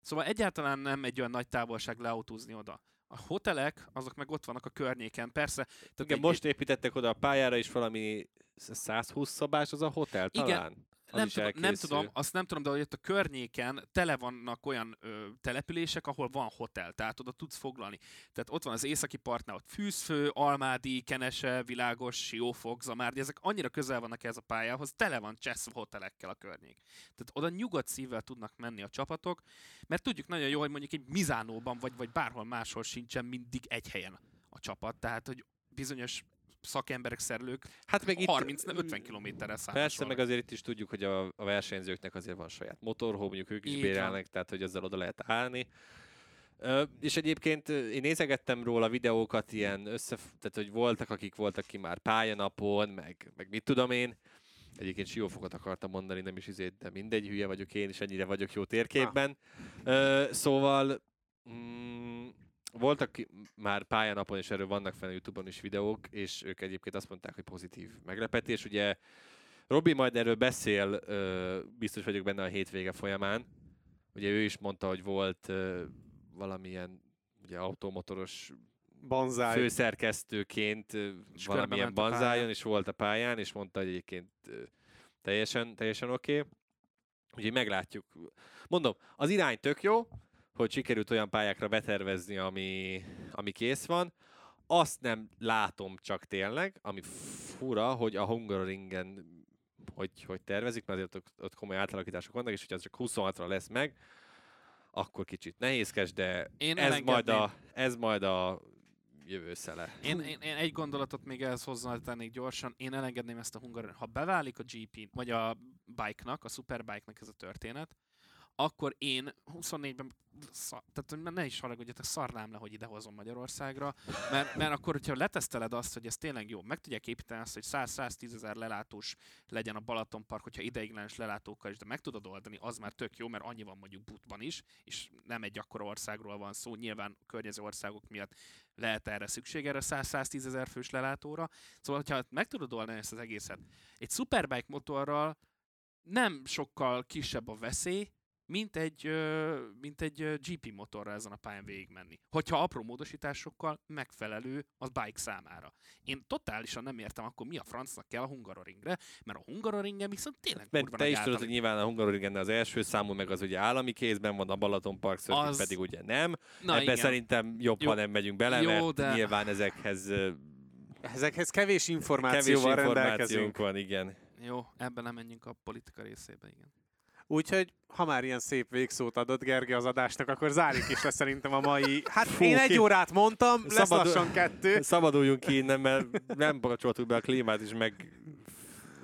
Szóval egyáltalán nem egy olyan nagy távolság leautózni oda. A hotelek, azok meg ott vannak a környéken, persze. Igen, most építettek oda a pályára is valami százhúsz szobás az a hotel talán? Igen, nem tudom, nem tudom, azt nem tudom, de hogy ott a környéken tele vannak olyan ö, települések, ahol van hotel, tehát oda tudsz foglalni. Tehát ott van az északi partnál, ott Fűzfő, Almádi, Kenese, Világos, Siófok, Zamárdi, ezek annyira közel vannak ez a pályához, tele van csesz hotelekkel a környék. Tehát oda nyugodt szívvel tudnak menni a csapatok, mert tudjuk nagyon jól, hogy mondjuk egy Misánóban vagy, vagy bárhol máshol sincsen mindig egy helyen a csapat, tehát hogy bizonyos szakemberek, szerelők, hát meg harminc-ötven kilométerre szállnak. Persze, meg azért itt is tudjuk, hogy a, a versenyzőknek azért van saját motorhó, mondjuk ők is bérelnek, tehát hogy azzal oda lehet állni. Ö, és egyébként én nézegettem róla videókat, ilyen össze, tehát hogy voltak, akik voltak ki már pályanapon, meg, meg mit tudom én. Egyébként Siófokot akartam mondani, nem is izét, de mindegy, hülye vagyok én, és ennyire vagyok jó térképben. Ö, szóval... Mm, voltak már pályanapon, és erről vannak fenn a YouTube-on is videók, és ők egyébként azt mondták, hogy pozitív meglepetés. Ugye Robi majd erről beszél, biztos vagyok benne a hétvége folyamán. Ugye ő is mondta, hogy volt valamilyen ugye, automotoros banzáj. Főszerkesztőként és valamilyen banzájon, és volt a pályán, és mondta, hogy egyébként teljesen, teljesen oké. Okay. Úgyhogy meglátjuk. Mondom, az irány tök jó, hogy sikerült olyan pályákra betervezni, ami, ami kész van. Azt nem látom csak tényleg, ami fura, hogy a Hungaroringen hogy, hogy tervezik, mert azért ott, ott komoly átalakítások vannak, és hogyha ez csak huszonhatra lesz meg, akkor kicsit nehézkes, de ez majd, a, ez majd a jövő szele. Én, én, én egy gondolatot még ehhez hozzátennék gyorsan, én elengedném ezt a Hungaroring. Ha beválik a gé pé, vagy a bike-nak, a superbike-nak ez a történet, akkor én huszonnégyben, szar, tehát ne is haragudjatok, szarnám le, hogy idehozom Magyarországra, mert, mert akkor, hogyha leteszteled azt, hogy ez tényleg jó, meg tudják építeni azt, hogy száz-száztízezer lelátós legyen a Balatonpark, hogyha ideiglenes lelátókkal is, de meg tudod oldani, az már tök jó, mert annyi van mondjuk Butban is, és nem egy akkora országról van szó, nyilván környező országok miatt lehet erre szükség, erre száz-száztízezer fős lelátóra, szóval, hogyha meg tudod oldani ezt az egészet, egy superbike motorral nem sokkal kisebb a veszély, mint egy, mint egy gé pé motorra ezen a pályán végigmenni. Hogyha apró módosításokkal megfelelő az bike számára. Én totálisan nem értem, akkor mi a francnak kell a Hungaroringre, mert a Hungaroringen viszont tényleg kurva nagy. Te is tudod, hogy nyilván a Hungaroringen az első számú, meg az ugye állami kézben van, a Balatonpark szörnyük az... pedig ugye nem. Na, ebben szerintem jobb, jó, ha nem megyünk bele, jó, mert de... nyilván ezekhez, ezekhez kevés információval rendelkezünk. Van, igen. Jó, ebben nem menjünk a politika részébe, igen. Úgyhogy, ha már ilyen szép végszót adott Gergely az adásnak, akkor zárjuk is le szerintem a mai... Hát fú, én egy órát mondtam, lesz szabadul... lassan kettő. Szabaduljunk ki innen, mert nem kapcsoltuk be a klímát, és meg...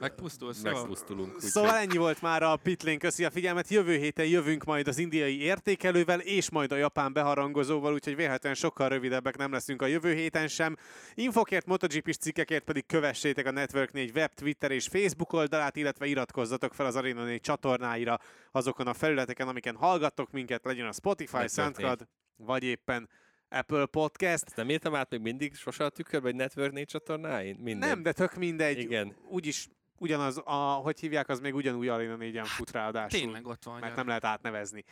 Megpusztul, megpusztulunk. Úgy szóval ennyi volt már a Pitlane, köszi a figyelmet. Jövő héten jövünk majd az indiai értékelővel, és majd a japán beharangozóval, úgyhogy vélhetően sokkal rövidebbek nem leszünk a jövő héten sem. Infokért, MotoGP-s cikkekért pedig kövessétek a Network négy web, Twitter és Facebook oldalát, illetve iratkozzatok fel az Arena négy csatornáira azokon a felületeken, amiken hallgattok minket, legyen a Spotify, SoundCloud, vagy éppen Apple Podcast. Ezt nem értem át még mindig sose a tükörbe, hogy Network négy csatornáin? Minden. Nem, de tök mindegy. Igen. Úgyis ugyanaz, a, hogy hívják, az még ugyanúgy Arena négyen fut ráadásul. Tényleg ott van. Mert nem lehet átnevezni.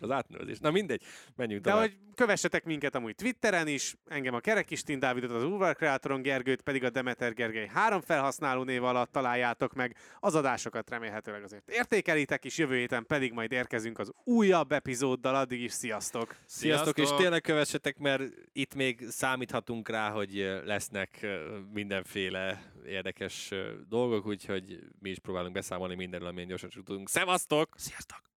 Az átnevezés. Na mindegy, menjünk tovább. De hogy kövessetek minket amúgy Twitteren is, engem a Kerek István, Dávidot az Urval Kreatoron, Gergőt pedig a Demeter Gergely három felhasználó név alatt találjátok meg. Az adásokat remélhetőleg azért értékelitek, és jövő héten pedig majd érkezünk az újabb epizóddal, addig is sziasztok! Sziasztok, sziasztok. És tényleg kövessetek, mert itt még számíthatunk rá, hogy lesznek mindenféle érdekes dolgok, úgyhogy mi is próbálunk beszámolni mindenről, amilyen gyorsan tudunk. Szevasztok! Sziasztok!